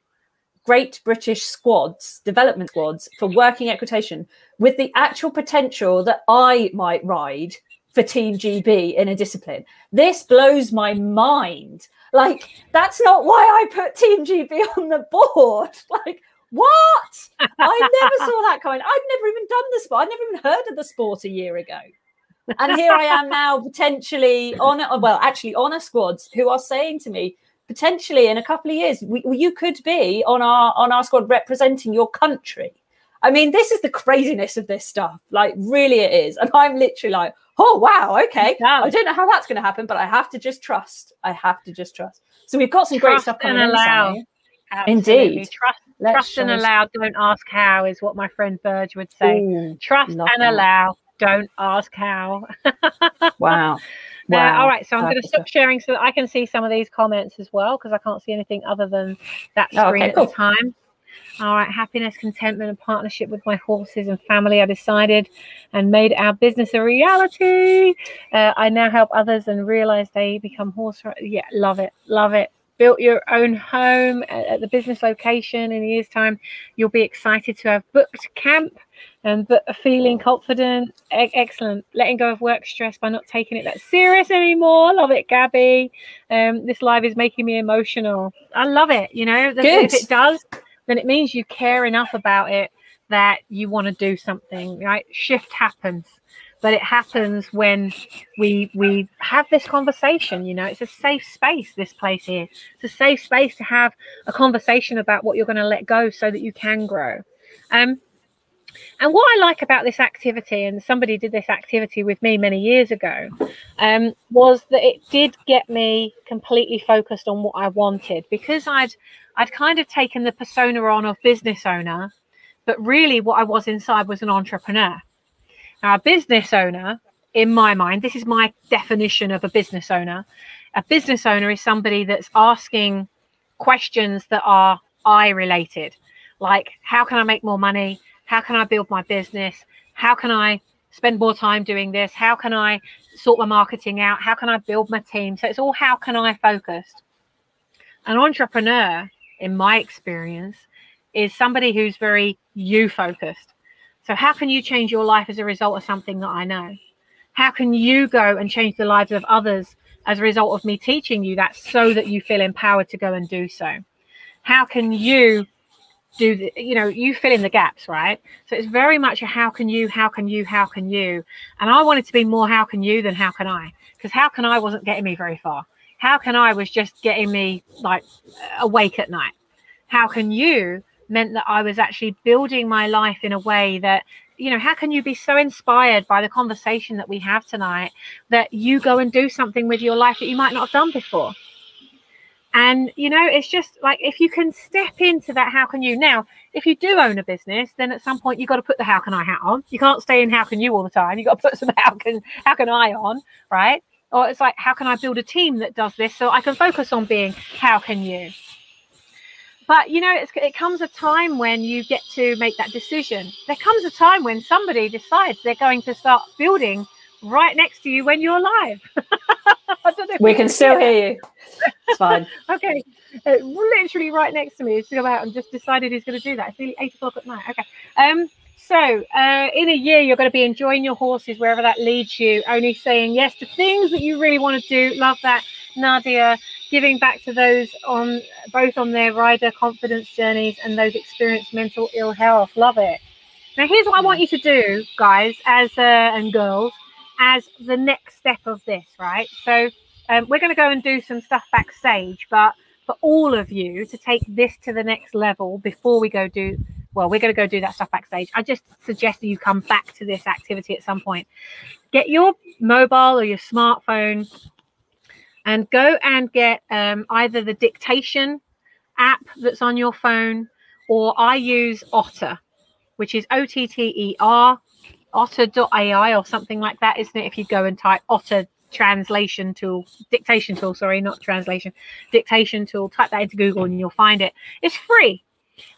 Great British Squads, development squads for working equitation with the actual potential that I might ride for Team G B in a discipline. This blows my mind. Like, that's not why I put Team G B on the board. Like, what? I never saw that kind. I'd never even done the sport. I'd never even heard of the sport a year ago. And here I am now potentially on, a, well, actually on a squads who are saying to me, potentially in a couple of years, we, you could be on our, on our squad representing your country. I mean, this is the craziness of this stuff. Like, really it is. And I'm literally like, oh, wow, okay. Yeah. I don't know how that's going to happen, but I have to just trust. I have to just trust. So we've got some trust great stuff coming and allow. in. Absolutely. Indeed. Trust, trust and allow, don't ask how, is what my friend Burge would say. Ooh, trust and that. allow, don't ask how. Wow. Wow. Uh, all right, so I'm going to stop sharing so that I can see some of these comments as well, because I can't see anything other than that screen oh, okay, at cool. the time. All right, happiness, contentment and partnership with my horses and family. I decided and made our business a reality. Uh, I now help others and realize they become horse. Yeah, love it, love it. Built your own home at the business location. In a year's time, you'll be excited to have booked camp and feeling confident. E excellent. Letting go of work stress by not taking it that serious anymore. Love it, Gabby. Um, this live is making me emotional. I love it. You know, if it does, then it means you care enough about it that you want to do something, right? Shift happens. But it happens when we we have this conversation, you know. It's a safe space, this place here. It's a safe space to have a conversation about what you're going to let go so that you can grow. Um, And what I like about this activity, and somebody did this activity with me many years ago, um, was that it did get me completely focused on what I wanted, because I'd I'd kind of taken the persona on of business owner, but really what I was inside was an entrepreneur. Now, a business owner, in my mind, this is my definition of a business owner. A business owner is somebody that's asking questions that are I related, like how can I make more money? How can I build my business? How can I spend more time doing this? How can I sort my marketing out? How can I build my team? So it's all how can I focused. An entrepreneur, in my experience, is somebody who's very you focused. So how can you change your life as a result of something that I know? How can you go and change the lives of others as a result of me teaching you that, so that you feel empowered to go and do so? How can you do the, you know, you fill in the gaps, right? So it's very much a how can you, how can you, how can you? And I wanted to be more how can you than how can I, because how can I wasn't getting me very far. How can I was just getting me like awake at night. How can you meant that I was actually building my life in a way that, you know, how can you be so inspired by the conversation that we have tonight that you go and do something with your life that you might not have done before? And, you know, it's just like, if you can step into that, how can you? Now, if you do own a business, then at some point you've got to put the how can I hat on. You can't stay in how can you all the time. You've got to put some how can, how can I on, right? Or it's like, how can I build a team that does this so I can focus on being how can you? But, you know, it's, it comes a time when you get to make that decision. There comes a time when somebody decides they're going to start building right next to you when you're live. I don't know if we can, can still hear, hear you. It's fine. Okay. Uh, literally right next to me is still out and just decided he's going to do that. It's nearly eight o'clock at night. Okay. Um. So uh, in a year, you're going to be enjoying your horses, wherever that leads you, only saying yes to things that you really want to do. Love that, Nadia. Giving back to those on both on their rider confidence journeys and those experienced mental ill health. Love it. Now, here's what I want you to do, guys, as uh, and girls, as the next step of this, right? So um, we're going to go and do some stuff backstage, but for all of you to take this to the next level before we go do, well, we're going to go do that stuff backstage. I just suggest that you come back to this activity at some point. Get your mobile or your smartphone and go and get um, either the dictation app that's on your phone, or I use Otter, which is O T T E R, otter dot A I or something like that, isn't it? If you go and type Otter translation tool, dictation tool, sorry, not translation, dictation tool, type that into Google and you'll find it. It's free.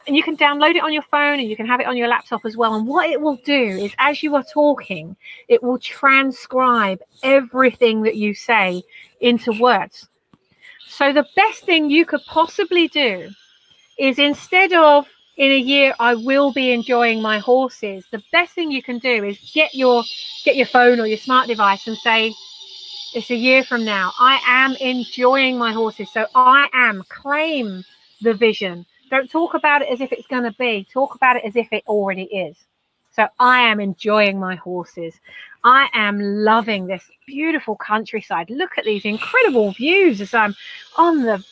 And you can download it on your phone and you can have it on your laptop as well. And what it will do is, as you are talking, it will transcribe everything that you say into words. So the best thing you could possibly do is, instead of in a year I will be enjoying my horses, the best thing you can do is get your get your phone or your smart device and say, it's a year from now, I am enjoying my horses. So I am, claim the vision. Don't talk about it as if it's going to be. Talk about it as if it already is. So I am enjoying my horses. I am loving this beautiful countryside. Look at these incredible views as I'm on the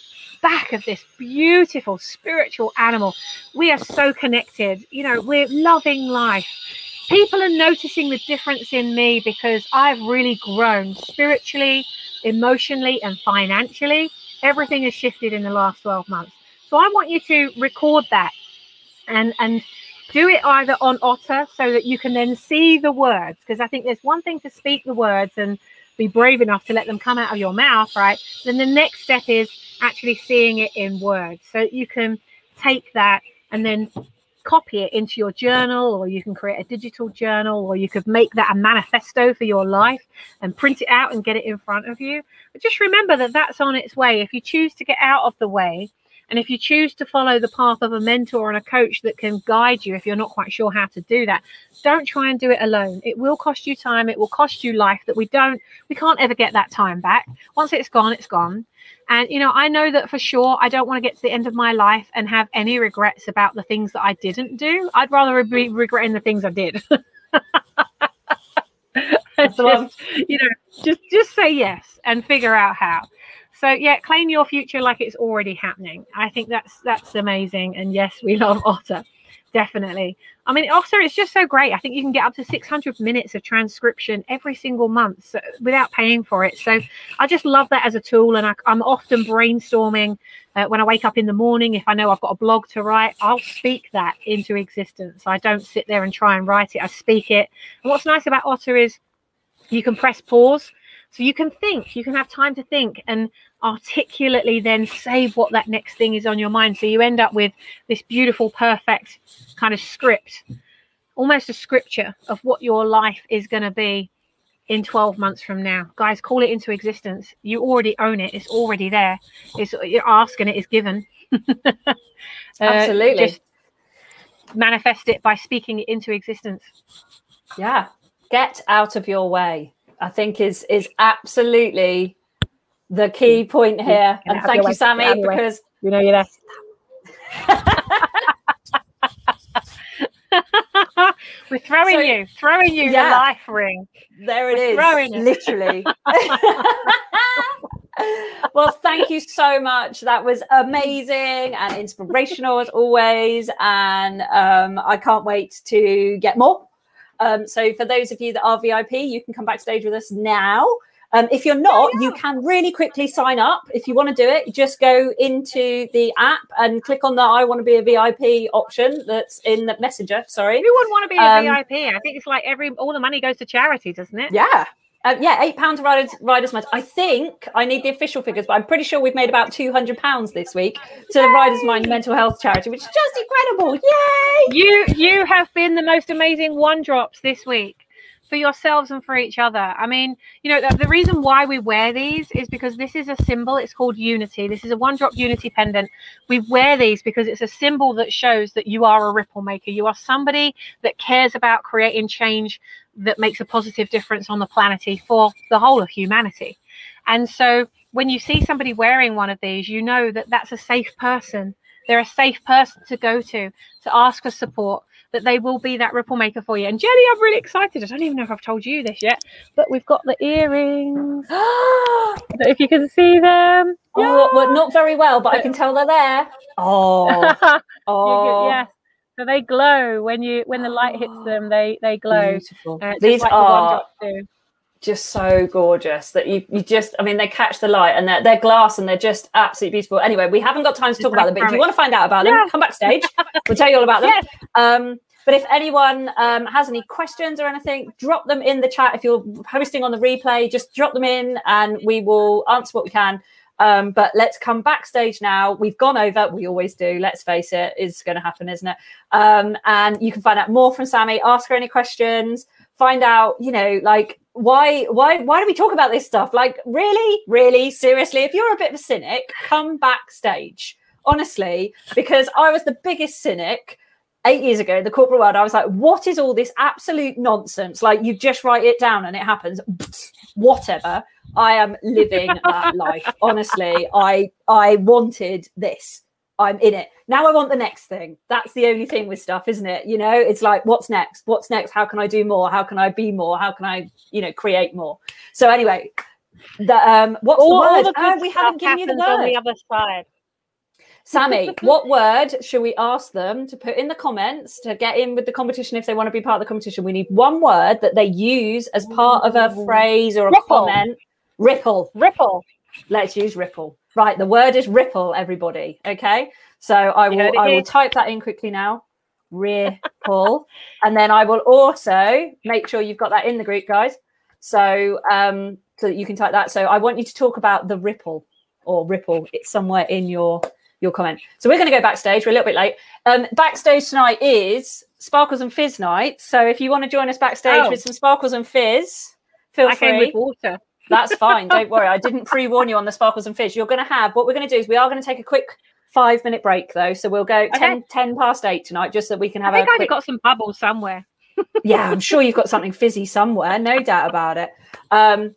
back of this beautiful spiritual animal. We are so connected. You know, we're loving life. People are noticing the difference in me because I've really grown spiritually, emotionally, and financially. Everything has shifted in the last twelve months. So I want you to record that and, and do it either on Otter so that you can then see the words, because I think there's one thing to speak the words and be brave enough to let them come out of your mouth, right? Then the next step is actually seeing it in words. So you can take that and then copy it into your journal, or you can create a digital journal, or you could make that a manifesto for your life and print it out and get it in front of you. But just remember that that's on its way. If you choose to get out of the way, and if you choose to follow the path of a mentor and a coach that can guide you, if you're not quite sure how to do that, don't try and do it alone. It will cost you time. It will cost you life that we don't, we can't ever get that time back. Once it's gone, it's gone. And, you know, I know that for sure, I don't want to get to the end of my life and have any regrets about the things that I didn't do. I'd rather be regretting the things I did. just, you know, just, just say yes and figure out how. So, yeah, claim your future like it's already happening. I think that's that's amazing. And, yes, we love Otter. Definitely. I mean, also, it's just so great. I think you can get up to six hundred minutes of transcription every single month, so, without paying for it. So I just love that as a tool. And I, I'm often brainstorming uh, when I wake up in the morning. If I know I've got a blog to write, I'll speak that into existence. I don't sit there and try and write it. I speak it. And what's nice about Otter is you can press pause. So you can think, you can have time to think and articulately then save what that next thing is on your mind. So you end up with this beautiful, perfect kind of script, almost a scripture of what your life is going to be in twelve months from now. Guys, call it into existence. You already own it. It's already there. It's, you ask and it is given. uh, Absolutely. Just manifest it by speaking it into existence. Yeah. Get out of your way, I think is is absolutely the key point here. And thank you, Sammy, anyway, because you know you're there. We're throwing so, you, throwing you yeah. the life ring. There it We're is, literally. Well, thank you so much. That was amazing and inspirational as always. And um, I can't wait to get more. Um, so for those of you that are V I P, you can come backstage with us now. Um, if you're not, you can really quickly sign up. If you want to do it, just go into the app and click on the I want to be a V I P option that's in the messenger. Sorry. Everyone want to be um, a V I P. I think it's like every all the money goes to charity, doesn't it? Yeah. Um, yeah, eight pounds Riders, Riders Mind. I think I need the official figures, but I'm pretty sure we've made about two hundred pounds this week to the Riders Mind mental health charity, which is just incredible. Yay! You, you have been the most amazing one-drops this week for yourselves and for each other. I mean, you know, the, the reason why we wear these is because this is a symbol. It's called unity. This is a one-drop unity pendant. We wear these because it's a symbol that shows that you are a ripple maker. You are somebody that cares about creating change that makes a positive difference on the planet for the whole of humanity. And so when you see somebody wearing one of these, you know that that's a safe person. They're a safe person to go to, to ask for support, that they will be that ripple maker for you. And Jenny, I'm really excited. I don't even know if I've told you this yet, but we've got the earrings. If you can see them. Oh, yeah. Well, not very well, but I can tell they're there. Oh, oh. Yes. So they glow when you when the light hits them. They they glow. Beautiful. Uh, These like are the just so gorgeous that you you just I mean they catch the light and they're they're glass and they're just absolutely beautiful. Anyway, we haven't got time to talk about them, but if you want to find out about them, yeah. come backstage. We'll tell you all about them. Yes. Um, but if anyone um, has any questions or anything, drop them in the chat. If you're hosting on the replay, just drop them in and we will answer what we can. Um, but let's come backstage now. We've gone over. We always do. Let's face it. It's going to happen, isn't it? Um, and you can find out more from Sammy. Ask her any questions. Find out, you know, like, why, why, why do we talk about this stuff? Like, really, really, seriously, if you're a bit of a cynic, come backstage. Honestly, because I was the biggest cynic eight years ago in the corporate world. I was like, what is all this absolute nonsense? Like, you just write it down and it happens. Whatever. I am living that life. Honestly, I I wanted this. I'm in it. Now I want the next thing. That's the only thing with stuff, isn't it? You know, it's like, what's next? What's next? How can I do more? How can I be more? How can I, you know, create more? So anyway, the, um, what's all, the word? The oh, we haven't given you the word. On the other side. Sammy, what word should we ask them to put in the comments to get in with the competition if they want to be part of the competition? We need one word that they use as part of a phrase or a ripple. comment. Ripple. Ripple. Let's use ripple. Right. The word is ripple, everybody. Okay. So I will I will type that in quickly now. Ripple. And then I will also make sure you've got that in the group, guys. So um, so that you can type that. So I want you to talk about the ripple or ripple. It's somewhere in your your comment. So we're going to go backstage. We're a little bit late. Um, backstage tonight is Sparkles and Fizz night. So if you want to join us backstage oh. with some Sparkles and Fizz, feel I free. Came with water. That's fine. Don't worry. I didn't pre-warn you on the Sparkles and Fizz. You're going to have, what we're going to do is we are going to take a quick five minute break though. So we'll go okay. ten, ten past eight tonight just so we can have I think a I've quick... got some bubbles somewhere. Yeah, I'm sure you've got something fizzy somewhere. No doubt about it. Um,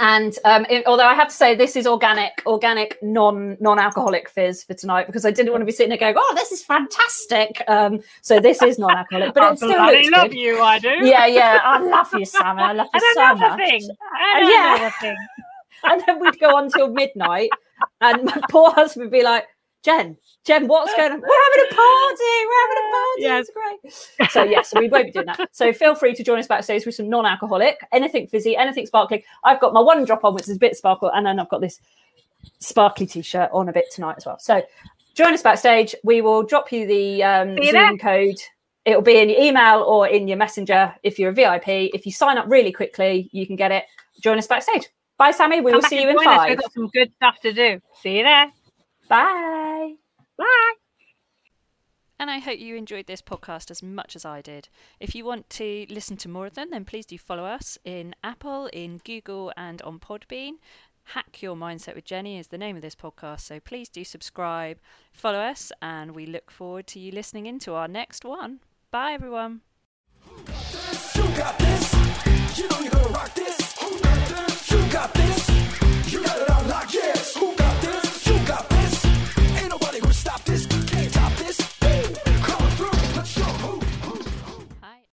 And um, it, although I have to say this is organic, organic, non, non-alcoholic fizz for tonight because I didn't want to be sitting there going, oh, this is fantastic. Um, so this is non-alcoholic, but it still looks good. I love you, I do. Yeah, yeah. I love you, Sam. I love you so much. And another thing. And yeah. another thing. And then we'd go on till midnight and my poor husband would be like, Jen, Jen, what's going on? We're having a party. We're having a party. Yes. It's great. So, yes, yeah, so we won't be doing that. So feel free to join us backstage with some non-alcoholic, anything fizzy, anything sparkling. I've got my one drop on, which is a bit sparkle, and then I've got this sparkly T-shirt on a bit tonight as well. So join us backstage. We will drop you the um, Zoom there. code. It'll be in your email or in your messenger if you're a V I P. If you sign up really quickly, you can get it. Join us backstage. Bye, Sammy. We Come will see you in five. We've got some good stuff to do. See you there. Bye. Bye. And I hope you enjoyed this podcast as much as I did. If you want to listen to more of them, then please do follow us in Apple, in Google, and on Podbean. Hack Your Mindset with Jenny is the name of this podcast, so please do subscribe, follow us, and we look forward to you listening into our next one. Bye, everyone.